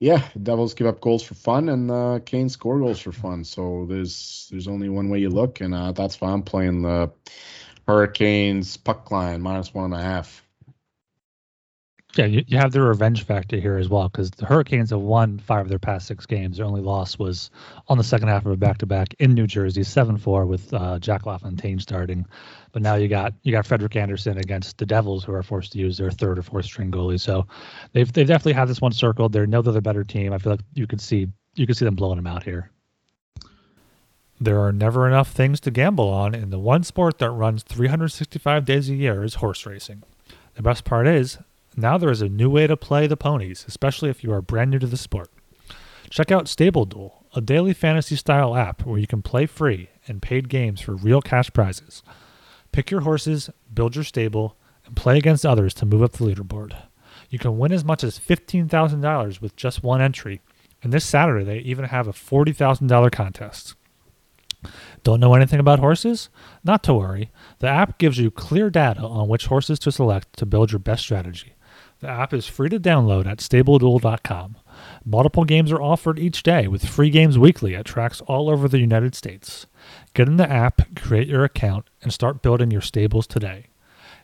Yeah, the Devils give up goals for fun, and the Canes score goals for fun. So there's only one way you look, and that's why I'm playing the Hurricanes puck line, minus 1.5. Yeah, you have the revenge factor here as well, because the Hurricanes have won 5 of their past 6 games. Their only loss was on the second half of a back-to-back in New Jersey, 7-4 with Jack LaFontaine starting. But now you got Frederick Anderson against the Devils, who are forced to use their third or fourth string goalie. So they definitely have this one circled. They know they're the better team. I feel like you could see them blowing them out here. There are never enough things to gamble on, and the one sport that runs 365 days a year is horse racing. The best part is, now there is a new way to play the ponies, especially if you are brand new to the sport. Check out StableDuel, a daily fantasy-style app where you can play free and paid games for real cash prizes. Pick your horses, build your stable, and play against others to move up the leaderboard. You can win as much as $15,000 with just one entry, and this Saturday they even have a $40,000 contest. Don't know anything about horses? Not to worry. The app gives you clear data on which horses to select to build your best strategy. The app is free to download at StableDuel.com. Multiple games are offered each day with free games weekly at tracks all over the United States. Get in the app, create your account, and start building your stables today.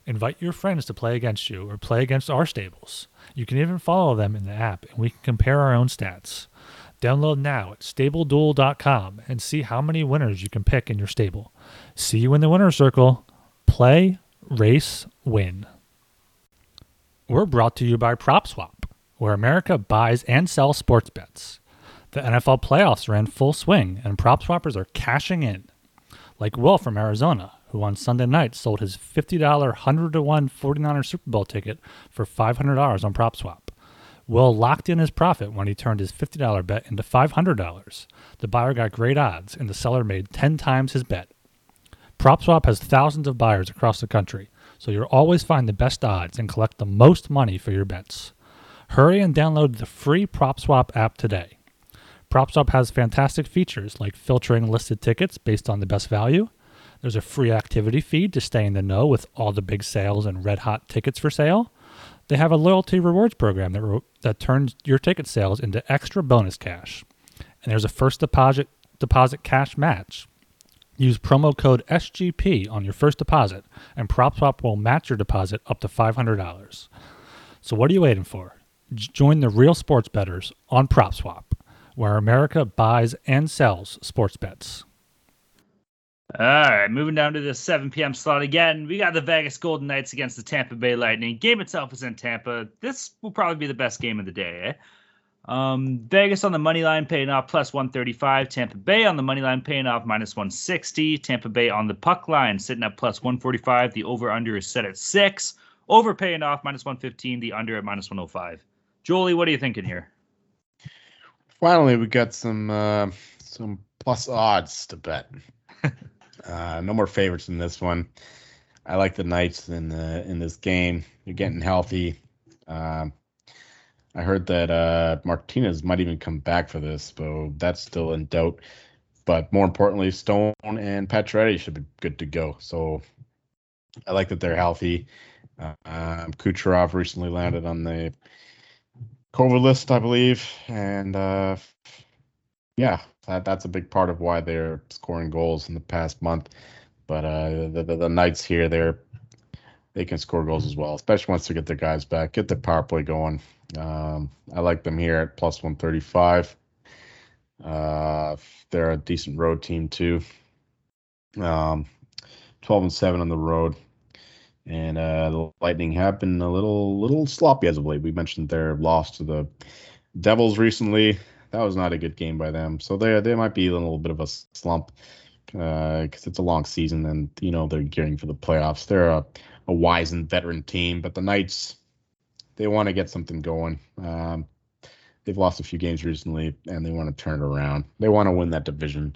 Invite your friends to play against you or play against our stables. You can even follow them in the app, and we can compare our own stats. Download now at StableDuel.com and see how many winners you can pick in your stable. See you in the winner's circle. Play, race, win. We're brought to you by PropSwap, where America buys and sells sports bets. The NFL playoffs are in full swing, and PropSwappers are cashing in. Like Will from Arizona, who on Sunday night sold his $50 100-1 49er Super Bowl ticket for $500 on PropSwap. Will locked in his profit when he turned his $50 bet into $500. The buyer got great odds, and the seller made 10 times his bet. PropSwap has thousands of buyers across the country, so you'll always find the best odds and collect the most money for your bets. Hurry and download the free PropSwap app today. PropSwap has fantastic features like filtering listed tickets based on the best value. There's a free activity feed to stay in the know with all the big sales and red-hot tickets for sale. They have a loyalty rewards program that turns your ticket sales into extra bonus cash. And there's a first deposit cash match. Use promo code SGP on your first deposit, and PropSwap will match your deposit up to $500. So what are you waiting for? Join the real sports bettors on PropSwap, where America buys and sells sports bets. All right, moving down to the 7 p.m. slot again. We got the Vegas Golden Knights against the Tampa Bay Lightning. Game itself is in Tampa. This will probably be the best game of the day, eh? Vegas on the money line paying off plus 135. Tampa Bay on the money line paying off minus 160. Tampa Bay on the puck line sitting at plus 145. The over-under is set at 6. Over paying off minus 115. The under at minus 105. Jolie, what are you thinking here? Finally, we got some plus odds to bet. No more favorites in this one. I like the Knights in this game. They're getting healthy. I heard that Martinez might even come back for this, so that's still in doubt. But more importantly, Stone and Pacioretty should be good to go. So I like that they're healthy. Kucherov recently landed on the COVID list, I believe. And that's a big part of why they're scoring goals in the past month. But the Knights here, they can score goals as well, especially once they get their guys back, get their power play going. I like them here at plus 135. They're a decent road team too. 12-7 on the road, and the Lightning have been a little sloppy as of late. We mentioned their loss to the Devils recently. That was not a good game by them, so they might be in a little bit of a slump. Because it's a long season, and they're gearing for the playoffs. They're a wise and veteran team, but the Knights, they want to get something going. They've lost a few games recently, and they want to turn it around. They want to win that division,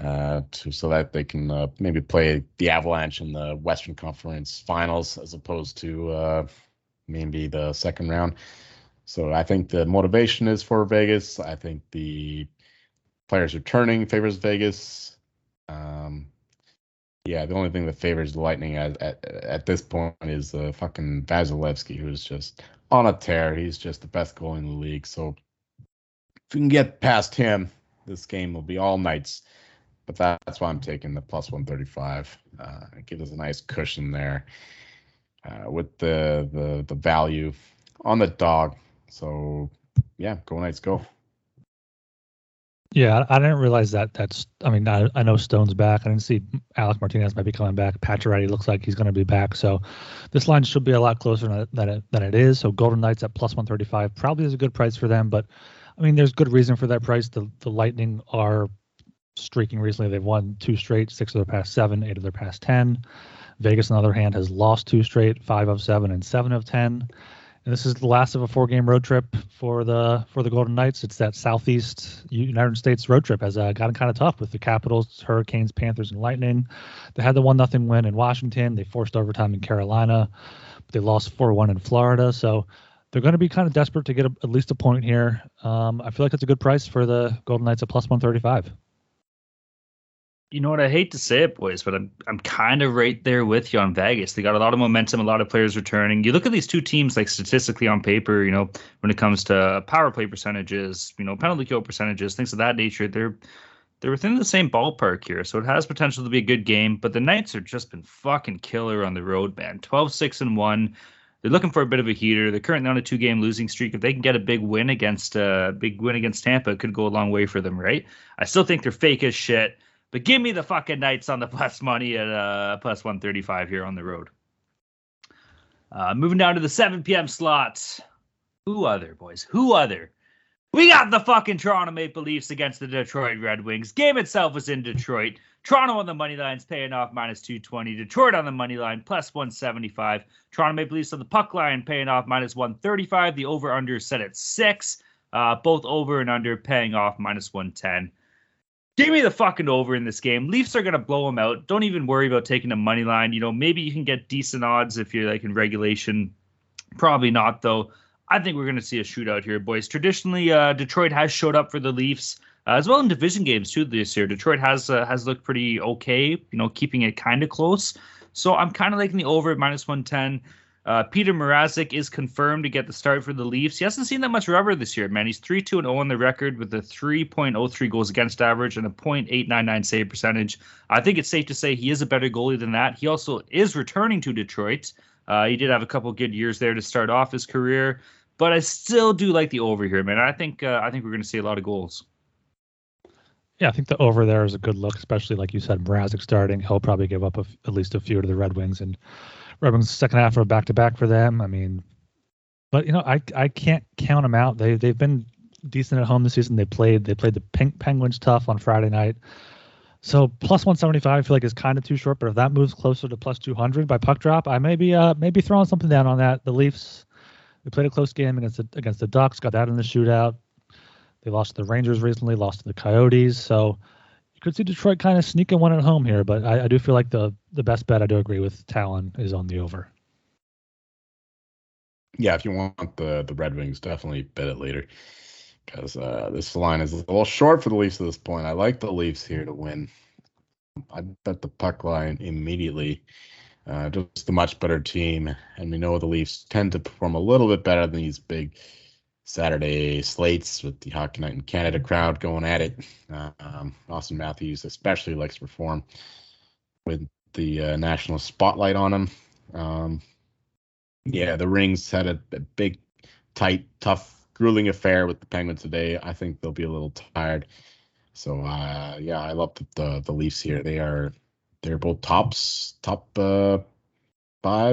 so that they can maybe play the Avalanche in the Western Conference Finals as opposed to maybe the second round. So I think the motivation is for Vegas. I think the players returning favors Vegas. The only thing that favors the Lightning at this point is fucking Vasilevsky, who's just on a tear. He's just the best goalie in the league. So if we can get past him, this game will be all Knights. But that's why I'm taking the plus 135. It gives us a nice cushion there with the value on the dog. So yeah, go Knights, go. Yeah, I didn't realize that. I know Stone's back. I didn't see Alex Martinez might be coming back. Pacioretty looks like he's going to be back. So this line should be a lot closer than it is. So Golden Knights at plus 135 probably is a good price for them. But, there's good reason for that price. The Lightning are streaking recently. They've won 2 straight, 6 of their past 7, 8 of their past 10. Vegas, on the other hand, has lost 2 straight, 5 of 7 and 7 of 10. And this is the last of a 4-game road trip for the Golden Knights. It's that Southeast United States road trip has gotten kind of tough with the Capitals, Hurricanes, Panthers, and Lightning. They had the 1-0 win in Washington. They forced overtime in Carolina, but they lost 4-1 in Florida. So they're going to be kind of desperate to get at least a point here. I feel like that's a good price for the Golden Knights at plus 135. You know what? I hate to say it, boys, but I'm kind of right there with you on Vegas. They got a lot of momentum, a lot of players returning. You look at these two teams, like statistically on paper, when it comes to power play percentages, penalty kill percentages, things of that nature, they're within the same ballpark here. So it has potential to be a good game, but the Knights have just been fucking killer on the road, man. 12-6-1. They're looking for a bit of a heater. They're currently on a 2-game losing streak. If they can get a big win against Tampa, it could go a long way for them, right? I still think they're fake as shit. But give me the fucking Knights on the plus money at plus 135 here on the road. Moving down to the 7 p.m. slot. Who other, boys? Who other? We got the fucking Toronto Maple Leafs against the Detroit Red Wings. Game itself was in Detroit. Toronto on the money line's paying off minus 220. Detroit on the money line plus 175. Toronto Maple Leafs on the puck line paying off minus 135. The over-under set at 6. Both over and under paying off minus 110. Give me the fucking over in this game. Leafs are going to blow them out. Don't even worry about taking a money line. Maybe you can get decent odds if you're like in regulation. Probably not, though. I think we're going to see a shootout here, boys. Traditionally, Detroit has showed up for the Leafs as well in division games, too, this year. Detroit has looked pretty okay, keeping it kind of close. So I'm kind of liking the over at minus 110. Peter Mrazek is confirmed to get the start for the Leafs. He hasn't seen that much rubber this year, man. He's 3-2-0 on the record with a 3.03 goals against average and a .899 save percentage. I think it's safe to say he is a better goalie than that. He also is returning to Detroit. He did have a couple good years there to start off his career, but I still do like the over here, man. I think we're going to see a lot of goals. Yeah, I think the over there is a good look, especially like you said, Mrazek starting. He'll probably give up at least a few to the Red Wings, and Red Wings second half are back to back for them. But I can't count them out. They've been decent at home this season. They played the Penguins tough on Friday night. So plus 175, I feel like is kind of too short. But if that moves closer to plus 200 by puck drop, I may be throwing something down on that. The Leafs, they played a close game against the Ducks, got that in the shootout. They lost to the Rangers recently, lost to the Coyotes. So you could see Detroit kind of sneaking one at home here. But I do feel like the best bet, I do agree with Talon, is on the over. Yeah, if you want the Red Wings, definitely bet it later, because this line is a little short for the Leafs at this point. I like the Leafs here to win. I bet the puck line immediately. Just the much better team, and we know the Leafs tend to perform a little bit better than these big Saturday slates with the Hockey Night in Canada crowd going at it. Austin Matthews especially likes to perform with the national spotlight on him. Yeah, the Rings had a big, tight, tough, grueling affair with the Penguins today. I think they'll be a little tired. So, yeah, I love the Leafs here. They're both top 5,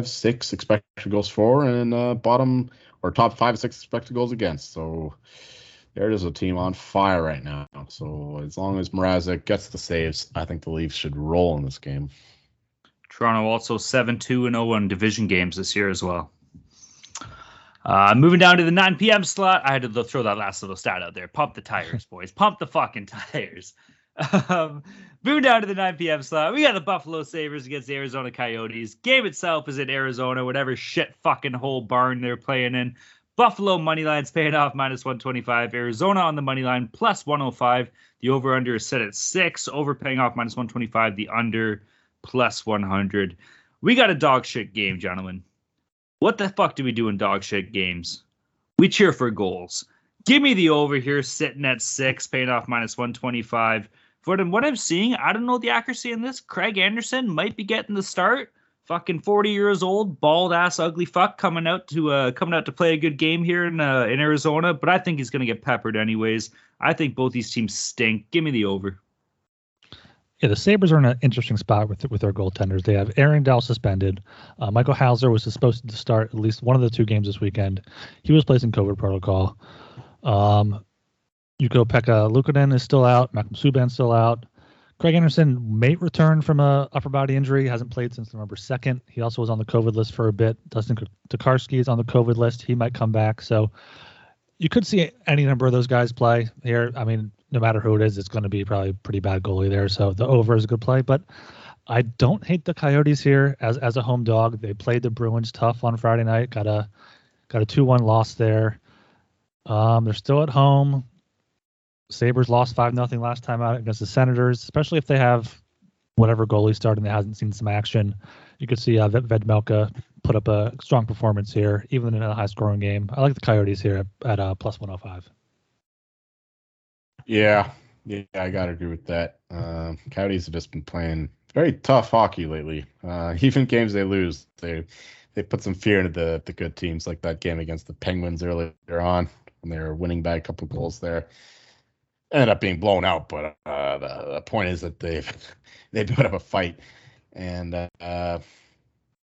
6 expected goals for, and bottom or top 5, 6 expected goals against. So there is a team on fire right now. So as long as Mrazek gets the saves, I think the Leafs should roll in this game. Toronto also 7-2 and 0 in division games this year as well. Moving down to the 9 p.m. slot, I had to throw that last little stat out there. Pump the tires, boys. Pump the fucking tires. Moving down to the 9 p.m. slot, we got the Buffalo Sabres against the Arizona Coyotes. Game itself is in Arizona, whatever shit fucking hole barn they're playing in. Buffalo money line's paying off -125. Arizona on the money line +105. The over-under is set at 6. Over paying off -125. The under +100. We got a dog shit game, gentlemen. What the fuck do we do in dog shit games? We cheer for goals. Give me the over here, sitting at 6, paying off -125. From what I'm seeing, I don't know the accuracy in this. Craig Anderson might be getting the start. Fucking 40 years old, bald ass, ugly fuck, coming out to play a good game here in Arizona. But I think he's gonna get peppered anyways. I think both these teams stink. Give me the over. Yeah, the Sabres are in an interesting spot with their goaltenders. They have Aaron Dell suspended. Michael Hauser was supposed to start at least one of the 2 games this weekend. He was placed in COVID protocol. Yuko-Pekka Luukkonen is still out. Malcolm Subban's still out. Craig Anderson may return from a upper body injury. Hasn't played since November 2nd. He also was on the COVID list for a bit. Dustin Tokarski is on the COVID list. He might come back. So you could see any number of those guys play here. I mean, no matter who it is, it's going to be probably a pretty bad goalie there. So the over is a good play. But I don't hate the Coyotes here as a home dog. They played the Bruins tough on Friday night. Got a 2-1 loss there. They're still at home. Sabres lost 5-0 last time out against the Senators, especially if they have whatever goalie starting that hasn't seen some action. You could see Vejmelka put up a strong performance here, even in a high-scoring game. I like the Coyotes here at +105. Yeah, I gotta agree with that. Coyotes have just been playing very tough hockey lately. Even games they lose, they put some fear into the good teams, like that game against the Penguins earlier on, when they were winning by a couple goals there. Ended up being blown out, but the point is that they put up a fight. And yeah,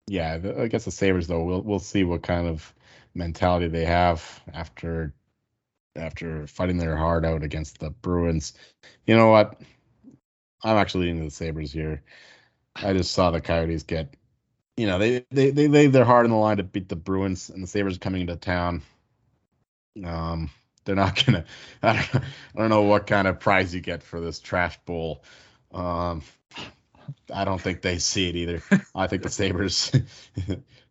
I guess the Sabres though, we'll see what kind of mentality they have after fighting their heart out against the Bruins. You know what? I'm actually into the Sabres here. I just saw the Coyotes get, you know, they laid their heart on the line to beat the Bruins, and the Sabres are coming into town. They're not going to, I don't know what kind of prize you get for this trash bowl. I don't think they see it either. I think the Sabres,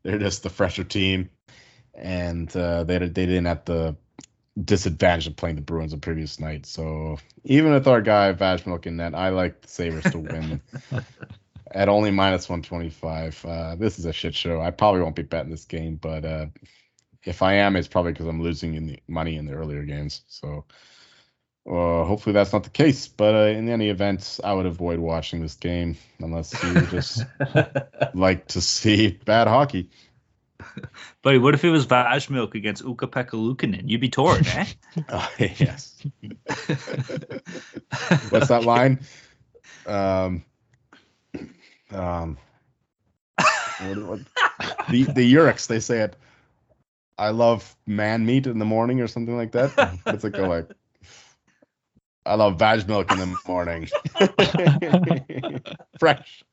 they're just the fresher team, and they didn't have the disadvantage of playing the Bruins the previous night. So even with our guy Vejmelka in net, I like the Sabres to win at only -125. This is a shit show. I probably won't be betting this game, but if I am, it's probably because I'm losing in the money in the earlier games. So hopefully that's not the case. But in any event, I would avoid watching this game unless you just like to see bad hockey. But what if it was Vejmelka against Ukko-Pekka Luukkonen? You'd be torn, eh? Yes. What's that line? What, the Eurics, they say it. I love man meat in the morning or something like that. It's like, I love Vejmelka in the morning. Fresh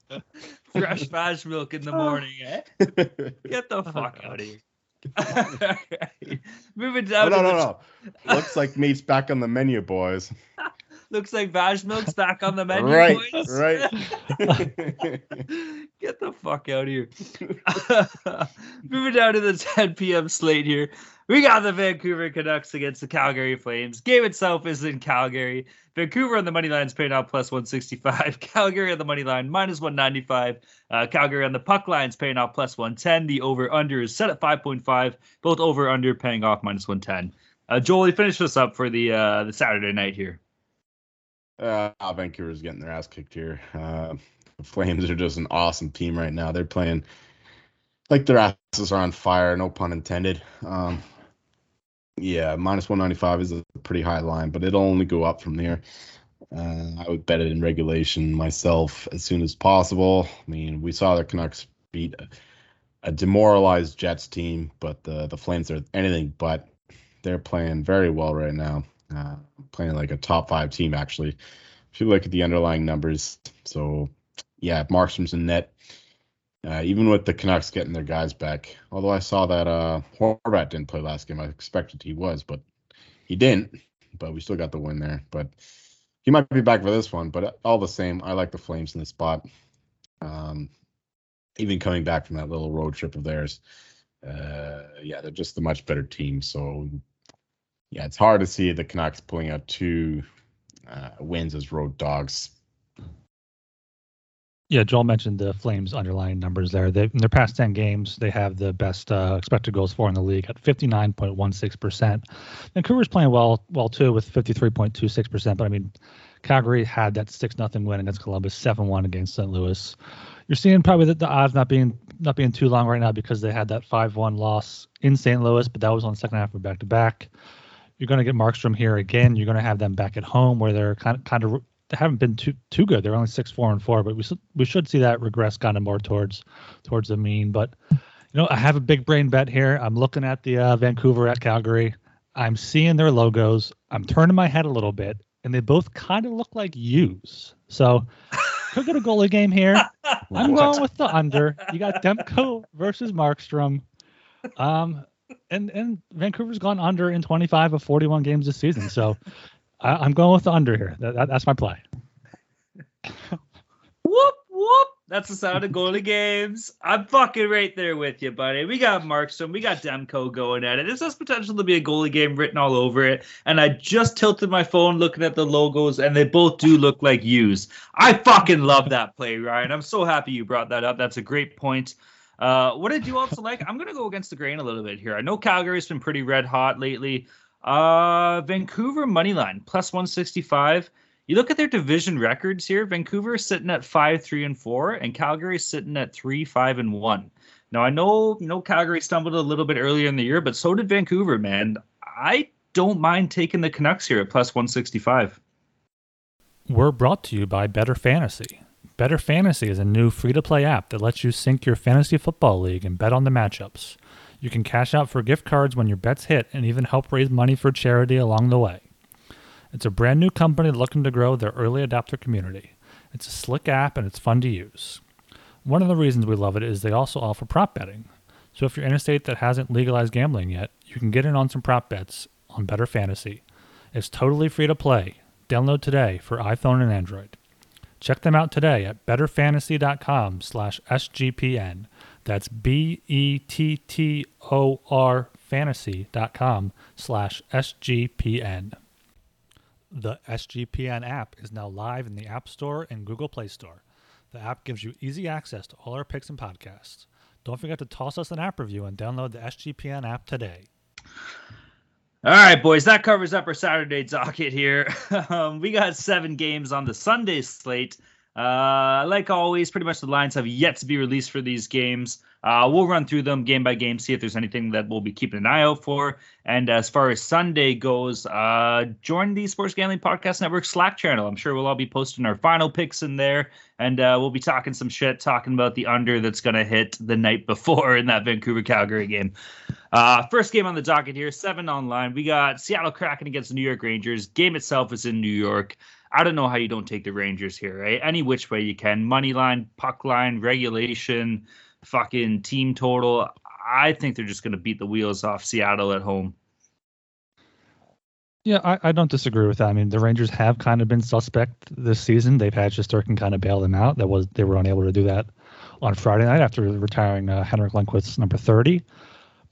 Vejmelka in the morning, eh? Get the fuck out of here. Moving down. No. Looks like meat's back on the menu, boys. Looks like Vejmelka's back on the menu, boys. Right. Get the fuck out of here. Moving down to the 10 p.m. slate here. We got the Vancouver Canucks against the Calgary Flames. Game itself is in Calgary. Vancouver on the money line is paying out plus 165. Calgary on the money line minus 195. Calgary on the puck line is paying out plus 110. The over-under is set at 5.5. Both over-under paying off minus 110. Joel, finish this up for the Saturday night here. Vancouver's getting their ass kicked here. The Flames are just an awesome team right now. They're playing like their asses are on fire, no pun intended. Yeah, minus 195 is a pretty high line, but it'll only go up from there. I would bet it in regulation myself as soon as possible. I mean, we saw the Canucks beat a demoralized Jets team, but the Flames are anything but. They're playing very well right now, playing like a top 5 team, actually, if you look at the underlying numbers. So, yeah, Markstrom's in net. Even with the Canucks getting their guys back, although I saw that Horvat didn't play last game. I expected he was, but he didn't. But we still got the win there. But he might be back for this one. But all the same, I like the Flames in this spot. Even coming back from that little road trip of theirs, yeah, they're just a much better team. So, yeah, it's hard to see the Canucks pulling out 2 wins as road dogs. Yeah, Joel mentioned the Flames' underlying numbers there. In their past 10 games, they have the best expected goals for in the league at 59.16%. Vancouver's playing well too, with 53.26%. But, I mean, Calgary had that 6-0 win against Columbus, 7-1 against St. Louis. You're seeing probably the odds not being too long right now because they had that 5-1 loss in St. Louis, but that was on the second half of back-to-back. You're going to get Markstrom here again. You're going to have them back at home where they're kind of they haven't been too good. They're only 6-4-4, but we should see that regress kind of more towards the mean. But I have a big brain bet here. I'm looking at the Vancouver at Calgary. I'm seeing their logos. I'm turning my head a little bit, and they both kind of look like U's. So could get a goalie game here. I'm going with the under. You got Demko versus Markstrom. And Vancouver's gone under in 25 of 41 games this season. So. I'm going with the under here. That's my play. Whoop, whoop. That's the sound of goalie games. I'm fucking right there with you, buddy. We got Markstrom. We got Demko going at it. This has potential to be a goalie game written all over it. And I just tilted my phone looking at the logos, and they both do look like U's. I fucking love that play, Ryan. I'm so happy you brought that up. That's a great point. What did you also like? I'm going to go against the grain a little bit here. I know Calgary's been pretty red hot lately. Vancouver money line plus 165. You look at their division records here. Vancouver is sitting at 5-3-4, and Calgary is sitting at 3-5-1. Now I know Calgary stumbled a little bit earlier in the year, but so did Vancouver, man. I don't mind taking the Canucks here at plus 165. We're brought to you by Better Fantasy. Better Fantasy is a new free-to-play app that lets you sync your fantasy football league and bet on the matchups. You can cash out for gift cards when your bets hit and even help raise money for charity along the way. It's a brand new company looking to grow their early adopter community. It's a slick app and it's fun to use. One of the reasons we love it is they also offer prop betting. So if you're in a state that hasn't legalized gambling yet, you can get in on some prop bets on Better Fantasy. It's totally free to play. Download today for iPhone and Android. Check them out today at betterfantasy.com/SGPN. That's BETTOR fantasy.com/SGPN. The SGPN app is now live in the App Store and Google Play Store. The app gives you easy access to all our picks and podcasts. Don't forget to toss us an app review and download the SGPN app today. All right, boys, that covers up our Saturday docket here. We got 7 games on the Sunday slate. Like always, pretty much the lines have yet to be released for these games. We'll run through them game by game, see if there's anything that we'll be keeping an eye out for. And as far as Sunday goes, join the Sports Gambling Podcast Network Slack channel. I'm sure we'll all be posting our final picks in there. And we'll be talking some shit, talking about the under that's going to hit the night before in that Vancouver-Calgary game. First game on the docket here, 7 online. We got Seattle Kraken against the New York Rangers. Game itself is in New York. I don't know how you don't take the Rangers here, right? Any which way you can. Money line, puck line, regulation, fucking team total. I think they're just going to beat the wheels off Seattle at home. Yeah, I don't disagree with that. I mean, the Rangers have kind of been suspect this season. They've had Shesterkin kind of bail them out. They were unable to do that on Friday night after retiring Henrik Lundqvist's number 30.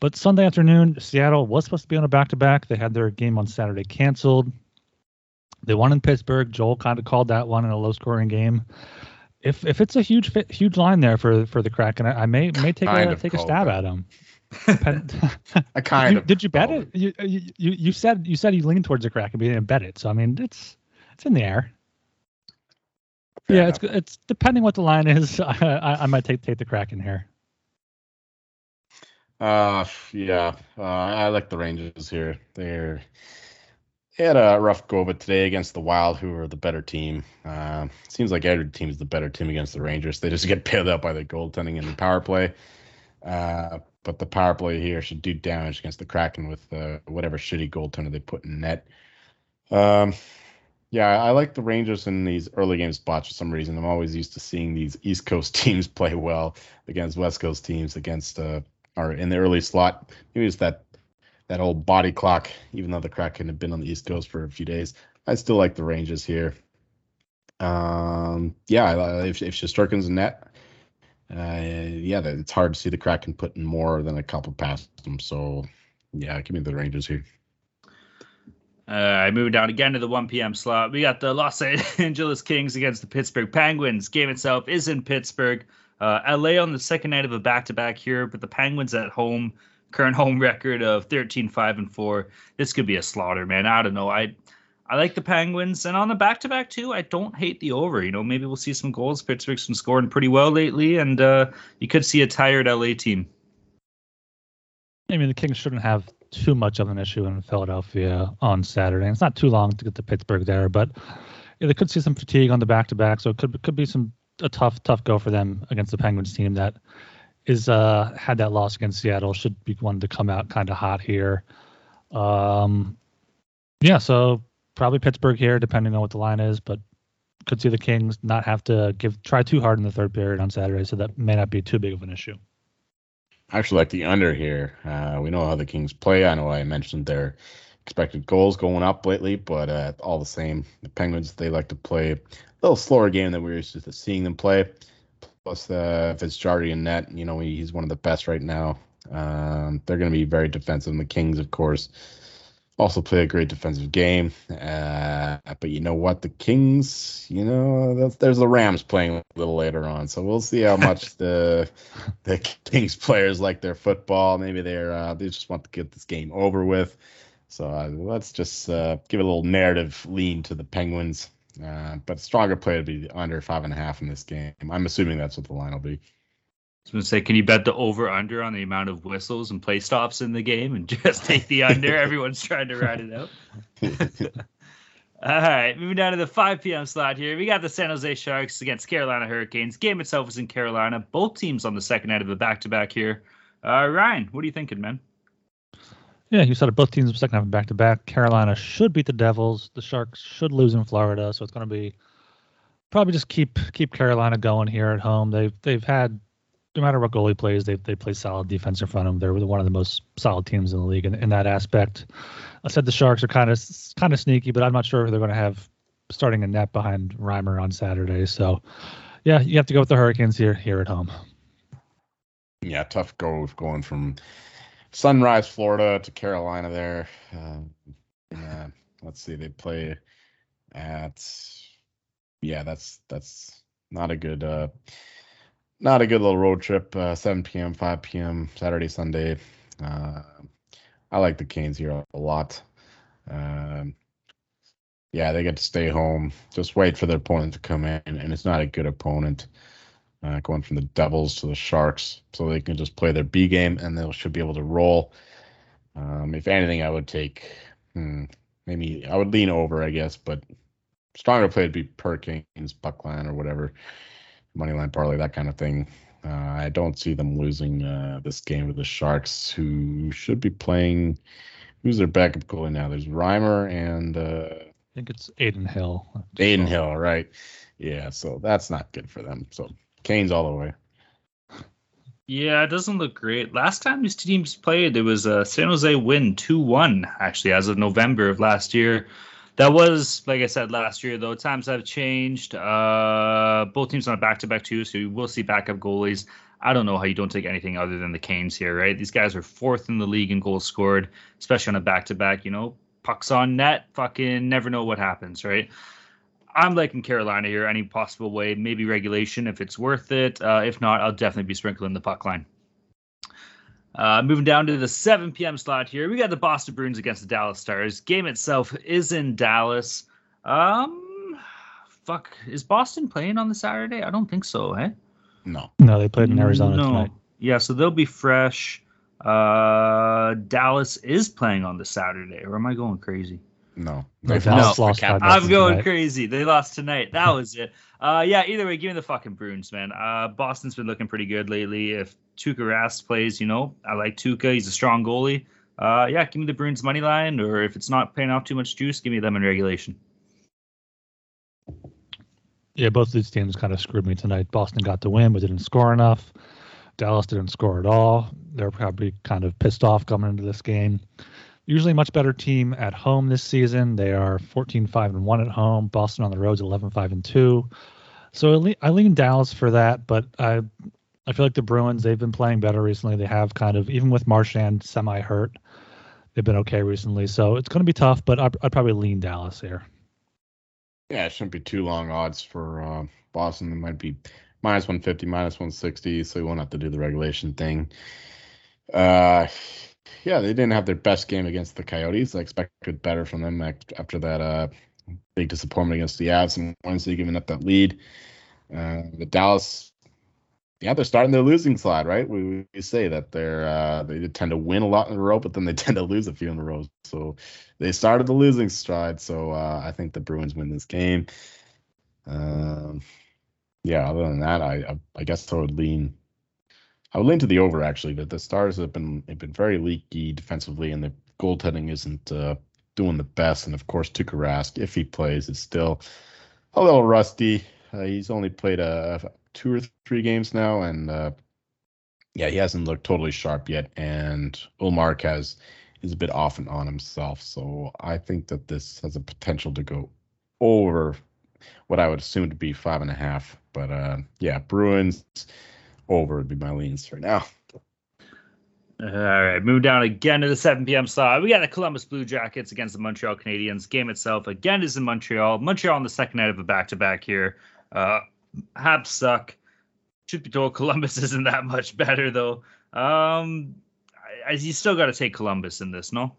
But Sunday afternoon, Seattle was supposed to be on a back-to-back. They had their game on Saturday canceled. They won in Pittsburgh. Joel kind of called that one in a low-scoring game. If it's a huge line there for the Kraken, I may take a stab at him. I kind of. Did you bet it? You said you leaned towards the Kraken, but you didn't bet it. So I mean, it's in the air. Fair yeah, enough. it's depending what the line is. I might take the Kraken here. I like the Rangers here. They had a rough go of it today against the Wild, who are the better team. Seems like every team is the better team against the Rangers. They just get bailed out by the goaltending and the power play. But the power play here should do damage against the Kraken with whatever shitty goaltender they put in net. I like the Rangers in these early game spots for some reason. I'm always used to seeing these East Coast teams play well against West Coast teams against or in the early slot. Maybe it's that old body clock, even though the Kraken had been on the East Coast for a few days. I still like the Rangers here. If Shesterkin's in net, it's hard to see the Kraken putting more than a couple past them. So, yeah, give me the Rangers here. I move down again to the 1 p.m. slot. We got the Los Angeles Kings against the Pittsburgh Penguins. Game itself is in Pittsburgh. LA on the second night of a back-to-back here, but the Penguins at home. Current home record of 13-5-4. This could be a slaughter, man. I don't know. I like the Penguins. And on the back-to-back, too, I don't hate the over. You know, maybe we'll see some goals. Pittsburgh's been scoring pretty well lately, and you could see a tired LA team. I mean, the Kings shouldn't have too much of an issue in Philadelphia on Saturday. And it's not too long to get to Pittsburgh there, but they could see some fatigue on the back-to-back, so it could be a tough go for them against the Penguins team that is had that loss against Seattle, should be one to come out kind of hot here. So probably Pittsburgh here, depending on what the line is, but could see the Kings not have to try too hard in the third period on Saturday, so that may not be too big of an issue. I actually like the under here. We know how the Kings play. I know I mentioned their expected goals going up lately, but all the same, the Penguins, they like to play a little slower game than we were used to seeing them play. Plus, Fitzgerald in net, you know, he's one of the best right now. They're going to be very defensive. And the Kings, of course, also play a great defensive game. But you know what? The Kings, you know, there's the Rams playing a little later on. So we'll see how much the Kings players like their football. Maybe they just want to get this game over with. So let's just give a little narrative lean to the Penguins. But stronger play would be under 5.5 in this game. I'm assuming that's what the line will be. I was going to say, can you bet the over-under on the amount of whistles and play stops in the game and just take the under? Everyone's trying to ride it out. All right, moving down to the 5 p.m. slot here. We got the San Jose Sharks against Carolina Hurricanes. Game itself is in Carolina. Both teams on the second night of a back-to-back here. Ryan, what are you thinking, man? Yeah, you said it, both teams second half and back-to-back. Carolina should beat the Devils. The Sharks should lose in Florida, so it's going to be probably just keep Carolina going here at home. They've had, no matter what goalie plays, they play solid defense in front of them. They're one of the most solid teams in the league in that aspect. I said the Sharks are kind of sneaky, but I'm not sure if they're going to have starting a net behind Reimer on Saturday. So, yeah, you have to go with the Hurricanes here at home. Yeah, tough go going from Sunrise, Florida to Carolina there. Let's see. They play at that's not a good little road trip. 7 p.m., 5 p.m. Saturday, Sunday. I like the Canes here a lot. Yeah, they get to stay home. Just wait for their opponent to come in, and it's not a good opponent. Going from the Devils to the Sharks, so they can just play their B game, and they should be able to roll. If anything, I would take maybe I would lean over, I guess, but stronger play would be Perkins, Buckland, or whatever, Moneyline Parlay, that kind of thing. I don't see them losing this game to the Sharks, who should be playing. Who's their backup goalie now? There's Reimer and I think it's Aiden Hill. Aiden Hill, right? Yeah, so that's not good for them. So Kane's all the way. Yeah, it doesn't look great. Last time these teams played, it was a San Jose win 2-1, actually, as of November of last year. That was, like I said, last year, though. Times have changed. Both teams on a back-to-back, too, so you will see backup goalies. I don't know how you don't take anything other than the Canes here, right? These guys are fourth in the league in goals scored, especially on a back-to-back, you know. Pucks on net, fucking never know what happens, right? I'm liking Carolina here any possible way. Maybe regulation if it's worth it. If not, I'll definitely be sprinkling the puck line. Moving down to the 7 p.m. slot here, we got the Boston Bruins against the Dallas Stars. Game itself is in Dallas. Is Boston playing on the Saturday? I don't think so, eh? No, they played in Arizona tonight. Yeah, so they'll be fresh. Dallas is playing on the Saturday, or am I going crazy? No. Lost I'm going tonight. Crazy. They lost tonight. That was it. Yeah, either way, give me the fucking Bruins, man. Boston's been looking pretty good lately. If Tuukka Rask plays, you know, I like Tuukka. He's a strong goalie. Yeah, give me the Bruins money line, or if it's not paying off too much juice, give me them in regulation. Yeah, both of these teams kind of screwed me tonight. Boston got the win, but didn't score enough. Dallas didn't score at all. They're probably kind of pissed off coming into this game. Usually a much better team at home this season. They are 14-5-1 at home. Boston on the road's 11-5-2. So I lean Dallas for that, but I feel like the Bruins, they've been playing better recently. They have kind of, even with Marchand semi-hurt, they've been okay recently. So it's going to be tough, but I'd probably lean Dallas here. Yeah, it shouldn't be too long odds for Boston. It might be minus 150, minus 160, so you won't have to do the regulation thing. Yeah, they didn't have their best game against the Coyotes. I expected better from them after that big disappointment against the Avs and Wednesday giving up that lead. The Dallas... Yeah, they're starting their losing slide, right? We say that they tend to win a lot in a row, but then they tend to lose a few in a row. So they started the losing stride. So I think the Bruins win this game. Yeah, other than that, I guess I would lean to the over, actually. But the Stars have been very leaky defensively, and the goaltending isn't doing the best. And of course, Tuukka Rask, if he plays, is still a little rusty. He's only played two or three games now, and he hasn't looked totally sharp yet, and Ullmark is a bit off and on himself, so I think that this has a potential to go over what I would assume to be 5.5, but Bruins over would be my leans right now. All right, move down again to the 7 p.m. slot. We got the Columbus Blue Jackets against the Montreal Canadiens. Game itself again is in Montreal. Montreal on the second night of a back-to-back here. Habs suck. Should be told Columbus isn't that much better, though. You still got to take Columbus in this, no?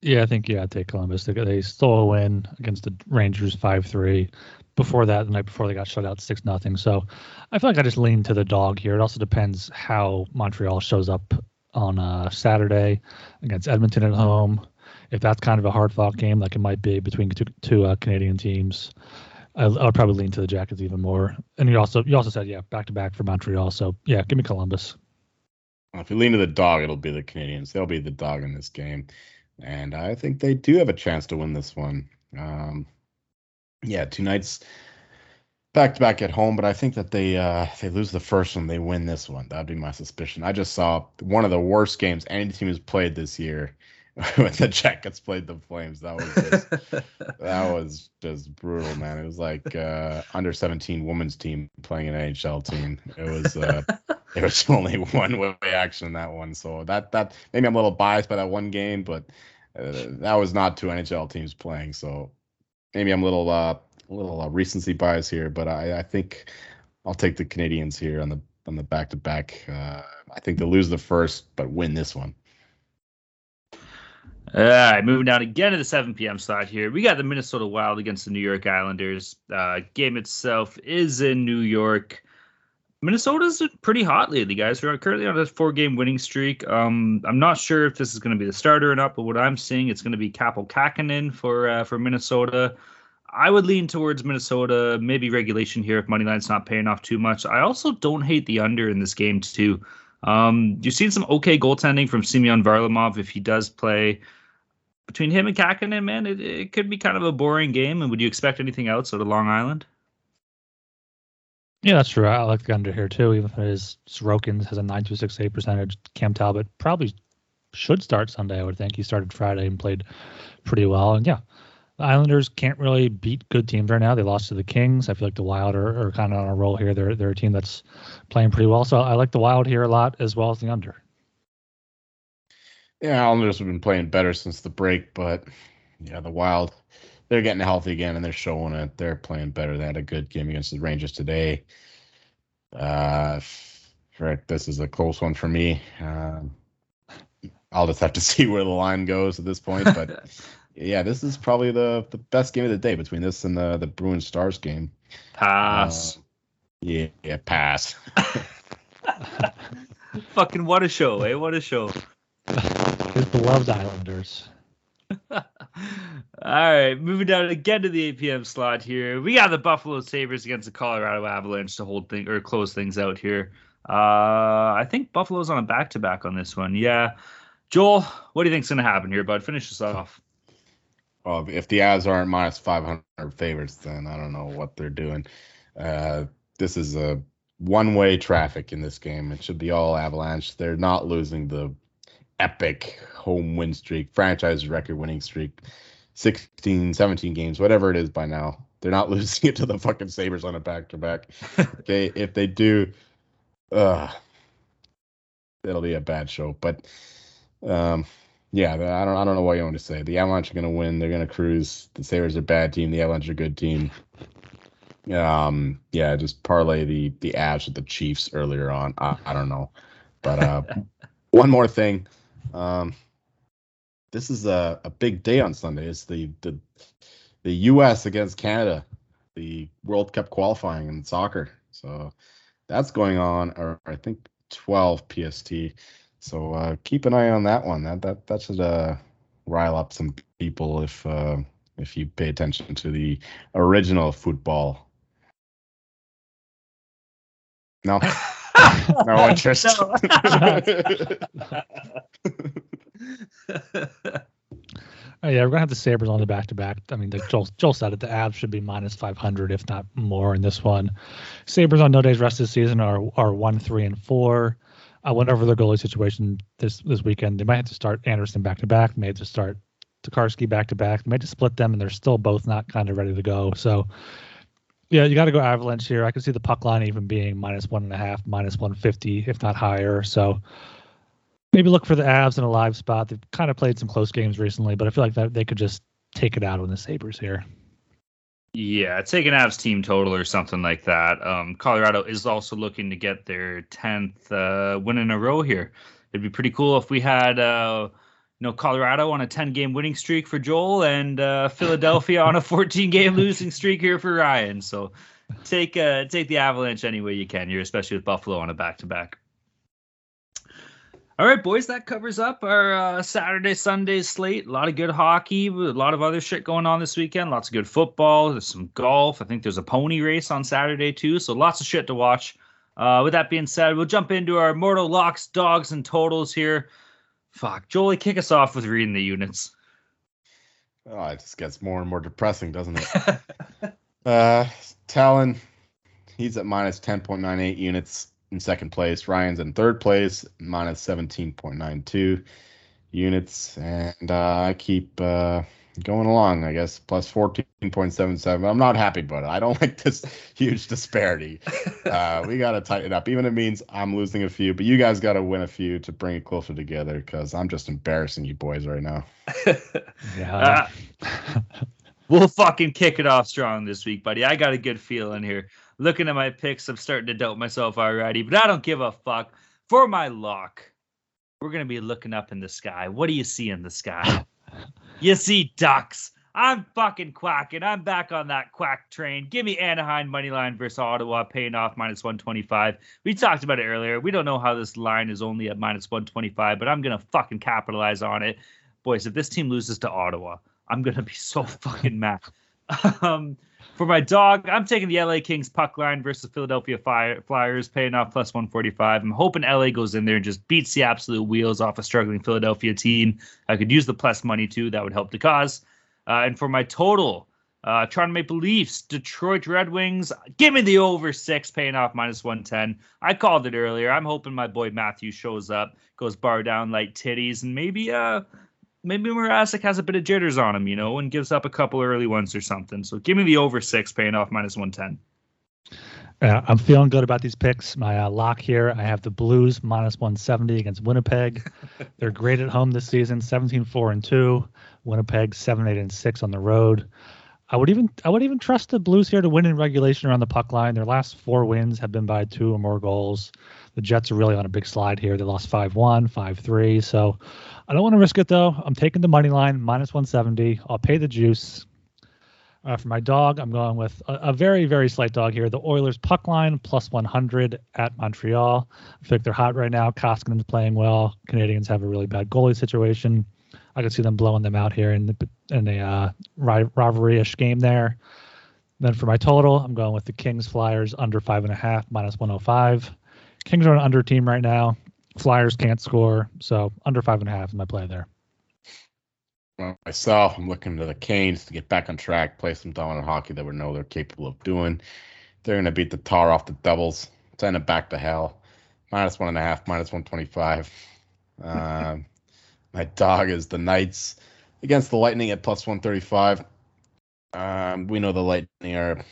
Yeah, I think I'd take Columbus. They stole a win against the Rangers 5-3. Before that, the night before, they got shut out 6-0. So I feel like I just lean to the dog here. It also depends how Montreal shows up on Saturday against Edmonton at home. If that's kind of a hard-fought game, like it might be between two Canadian teams, I would probably lean to the Jackets even more. And you also said, back-to-back for Montreal. So, yeah, give me Columbus. Well, if you lean to the dog, it'll be the Canadiens. They'll be the dog in this game. And I think they do have a chance to win this one. Two nights back-to-back at home. But I think that they lose the first one, they win this one. That would be my suspicion. I just saw one of the worst games any team has played this year. When the Jackets played the Flames, that was just brutal, man. It was like under 17 women's team playing an NHL team. It was only one way action in that one. So that maybe I'm a little biased by that one game, but that was not two NHL teams playing. So maybe I'm a little recency bias here, but I think I'll take the Canadiens here on the back to back. I think they'll lose the first, but win this one. All right, moving down again to the 7 p.m. slot here. We got the Minnesota Wild against the New York Islanders. Game itself is in New York. Minnesota's pretty hot lately, guys. We're currently on a 4-game winning streak. I'm not sure if this is going to be the starter or not, but what I'm seeing, it's going to be Koskinen for Minnesota. I would lean towards Minnesota, maybe regulation here if Moneyline's not paying off too much. I also don't hate the under in this game, too. You've seen some okay goaltending from Semyon Varlamov if he does play. Between him and Koskinen, man, it could be kind of a boring game. And would you expect anything else out of Long Island? Yeah, that's true. I like the under here, too. Even if it is Sorokin has a 9.268 percentage, Cam Talbot probably should start Sunday, I would think. He started Friday and played pretty well. And, yeah, the Islanders can't really beat good teams right now. They lost to the Kings. I feel like the Wild are kind of on a roll here. They're a team that's playing pretty well. So I like the Wild here a lot as well as the under. Yeah, Islanders have been playing better since the break, but, yeah, the Wild, they're getting healthy again, and they're showing it. They're playing better. They had a good game against the Rangers today. Frick, this is a close one for me. I'll just have to see where the line goes at this point. But, yeah, this is probably the best game of the day between this and the Bruins-Stars game. Pass. Yeah, pass. Fucking what a show, eh? What a show. His beloved Islanders. All right, moving down again to the 8 p.m. slot here. We got the Buffalo Sabres against the Colorado Avalanche to hold thing or close things out here. I think Buffalo's on a back-to-back on this one. Yeah. Joel, what do you think's going to happen here, bud? Finish this off. Well, if the Avs aren't minus 500 favorites, then I don't know what they're doing. This is a one-way traffic in this game. It should be all Avalanche. They're not losing the epic home win streak, franchise record winning streak, 16, 17 games, whatever it is by now. They're not losing it to the fucking Sabres on a back-to-back. If they do, it'll be a bad show. But, yeah, I don't know what you want to say. The Avalanche are going to win. They're going to cruise. The Sabres are a bad team. The Avalanche are a good team. Yeah, just parlay the Avs with the Chiefs earlier on. I don't know. But one more thing. This is a big day on Sunday. It's the U.S. against Canada, the World Cup qualifying in soccer. So that's going on, or I think 12 PST. So keep an eye on that one. That should rile up some people if you pay attention to the original football. No. No interest. No. Yeah, we're gonna have the Sabres on the back-to-back. I mean, Joel said it. The Avs should be minus 500, if not more, in this one. Sabres on no days rest this season are 1-3-4. I went over their goalie situation this weekend. They might have to start Anderson back-to-back. They may have to start Tokarski back-to-back. They might have to split them, and they're still both not kind of ready to go. So. Yeah, you got to go Avalanche here. I can see the puck line even being minus 1.5, minus 150, if not higher. So maybe look for the Avs in a live spot. They've kind of played some close games recently, but I feel like that they could just take it out on the Sabres here. Yeah, take an Avs team total or something like that. Colorado is also looking to get their 10th win in a row here. It'd be pretty cool if we had... Colorado on a 10-game winning streak for Joel and Philadelphia on a 14-game losing streak here for Ryan. So take the Avalanche any way you can here, especially with Buffalo on a back-to-back. All right, boys, that covers up our Saturday, Sunday slate. A lot of good hockey, a lot of other shit going on this weekend. Lots of good football. There's some golf. I think there's a pony race on Saturday, too. So lots of shit to watch. With that being said, we'll jump into our Mortal Locks, Dogs, and Totals here. Fuck, Jolie, kick us off with reading the units. Oh, it just gets more and more depressing, doesn't it? Talon, he's at minus 10.98 units in second place. Ryan's in third place, minus 17.92 units. And I keep going along, I guess, plus 14.77. I'm not happy about it. I don't like this huge disparity. We got to tighten it up. Even if it means I'm losing a few, but you guys got to win a few to bring it closer together because I'm just embarrassing you boys right now. Yeah. We'll fucking kick it off strong this week, buddy. I got a good feeling here. Looking at my picks, I'm starting to doubt myself already, but I don't give a fuck. For my lock, we're going to be looking up in the sky. What do you see in the sky? You see, Ducks, I'm fucking quacking. I'm back on that quack train. Give me Anaheim moneyline versus Ottawa, paying off -125. We talked about it earlier. We don't know how this line is only at -125, but I'm going to fucking capitalize on it. Boys, if this team loses to Ottawa, I'm going to be so fucking mad. For my dog, I'm taking the LA Kings puck line versus Philadelphia Flyers, paying off +145. I'm hoping LA goes in there and just beats the absolute wheels off a struggling Philadelphia team. I could use the plus money too. That would help the cause. And for my total, Toronto Maple Leafs, Detroit Red Wings, give me the over 6, paying off -110. I called it earlier. I'm hoping my boy Matthew shows up, goes bar down like titties, and maybe Mrazek has a bit of jitters on him, you know, and gives up a couple early ones or something. So give me the over 6, paying off -110. I'm feeling good about these picks. My lock here, I have the Blues -170 against Winnipeg. They're great at home this season, 17-4-2. Winnipeg 7-8-6 on the road. I would even trust the Blues here to win in regulation around the puck line. Their last 4 wins have been by 2 or more goals. The Jets are really on a big slide here. They lost 5-1, 5-3. So I don't want to risk it, though. I'm taking the money line, -170. I'll pay the juice. For my dog, I'm going with a very, very slight dog here. The Oilers puck line, +100 at Montreal. I think they're hot right now. Koskinen's playing well. Canadians have a really bad goalie situation. I could see them blowing them out here in the rivalry-ish game there. And then for my total, I'm going with the Kings Flyers under 5.5, -105. Kings are an under team right now. Flyers can't score, so under 5.5 is my play there. Myself, I'm looking to the Canes to get back on track, play some dominant hockey that we know they're capable of doing. They're going to beat the tar off the Devils, send it back to hell. -1.5, -125. My dog is the Knights against the Lightning at +135. We know the Lightning are,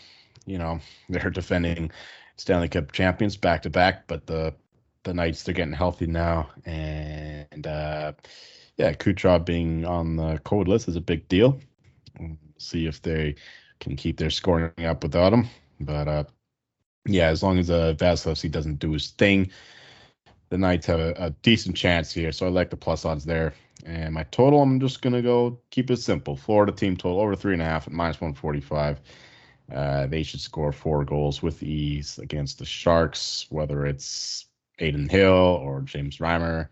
you know, they're defending Stanley Cup champions back to back, but the Knights, they're getting healthy now, and Kucherov being on the COVID list is a big deal. We'll see if they can keep their scoring up without him. But, as long as Vasilevsky doesn't do his thing, the Knights have a decent chance here. So I like the plus odds there. And my total, I'm just going to go keep it simple. Florida team total over 3.5 at -145. They should score 4 goals with ease against the Sharks, whether it's Aiden Hill or James Reimer,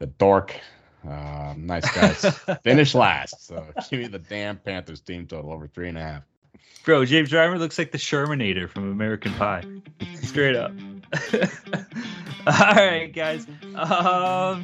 the dork. Nice guys. Finish last. So give me the damn Panthers team total over 3.5. Bro, James Reimer looks like the Shermanator from American Pie. Straight up. All right, guys.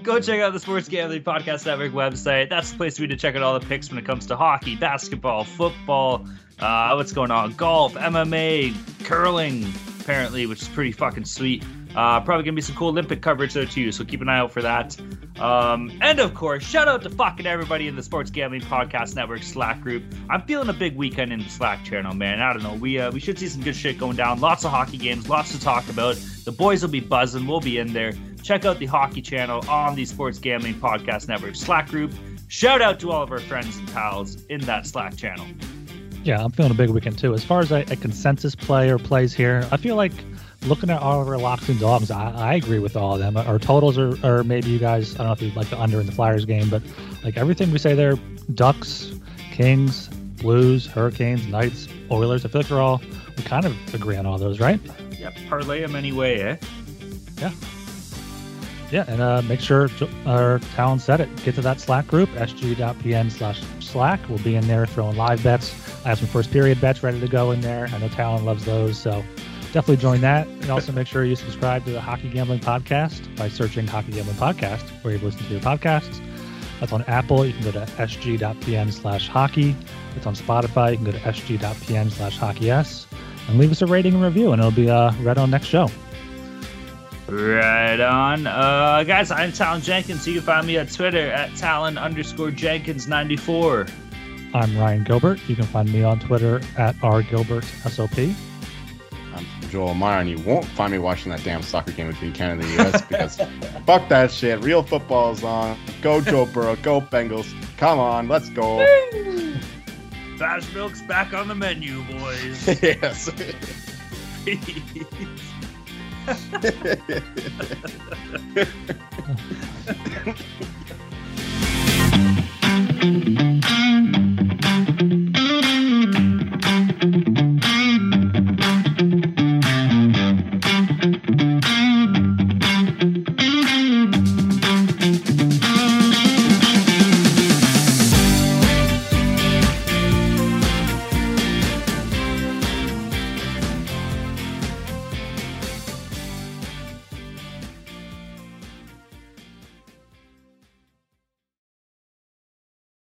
Go check out the Sports Gambling Podcast Network website. That's the place for you to check out all the picks when it comes to hockey, basketball, football, what's going on, golf, MMA, curling, apparently, which is pretty fucking sweet. Probably going to be some cool Olympic coverage there, too, so keep an eye out for that. And, of course, shout out to fucking everybody in the Sports Gambling Podcast Network Slack group. I'm feeling a big weekend in the Slack channel, man. I don't know. We should see some good shit going down. Lots of hockey games, lots to talk about. The boys will be buzzing. We'll be in there. Check out the hockey channel on the Sports Gambling Podcast Network Slack group. Shout out to all of our friends and pals in that Slack channel. Yeah, I'm feeling a big weekend, too. As far as a consensus play or plays here, I feel like looking at all of our locks and dogs, I agree with all of them. Our totals are maybe you guys, I don't know if you like the under in the Flyers game, but like everything we say there, Ducks, Kings, Blues, Hurricanes, Knights, Oilers, I feel like we kind of agree on all those, right? Yeah, parlay them anyway, eh? Yeah. Yeah, and make sure our Talon said it. Get to that Slack group, sg.pn/Slack. We'll be in there throwing live bets. I have some first period bets ready to go in there. I know Talon loves those, so definitely join that. And also make sure you subscribe to the Hockey Gambling Podcast by searching Hockey Gambling Podcast where you listen to your podcasts. That's on Apple. You can go to sg.pn/hockey. It's on Spotify. You can go to sg.pn/hockeys. And leave us a rating and review, and it'll be read on next show. Right on. Guys, I'm Talon Jenkins. You can find me on Twitter at Talon_Jenkins94. I'm Ryan Gilbert. You can find me on Twitter at rgilbertsop. I'm Joel Meyer, and you won't find me watching that damn soccer game between Canada and the U.S. because fuck that shit. Real football is on. Go Joe Burrow. Go Bengals. Come on. Let's go. Fast milk's back on the menu, boys. Yes.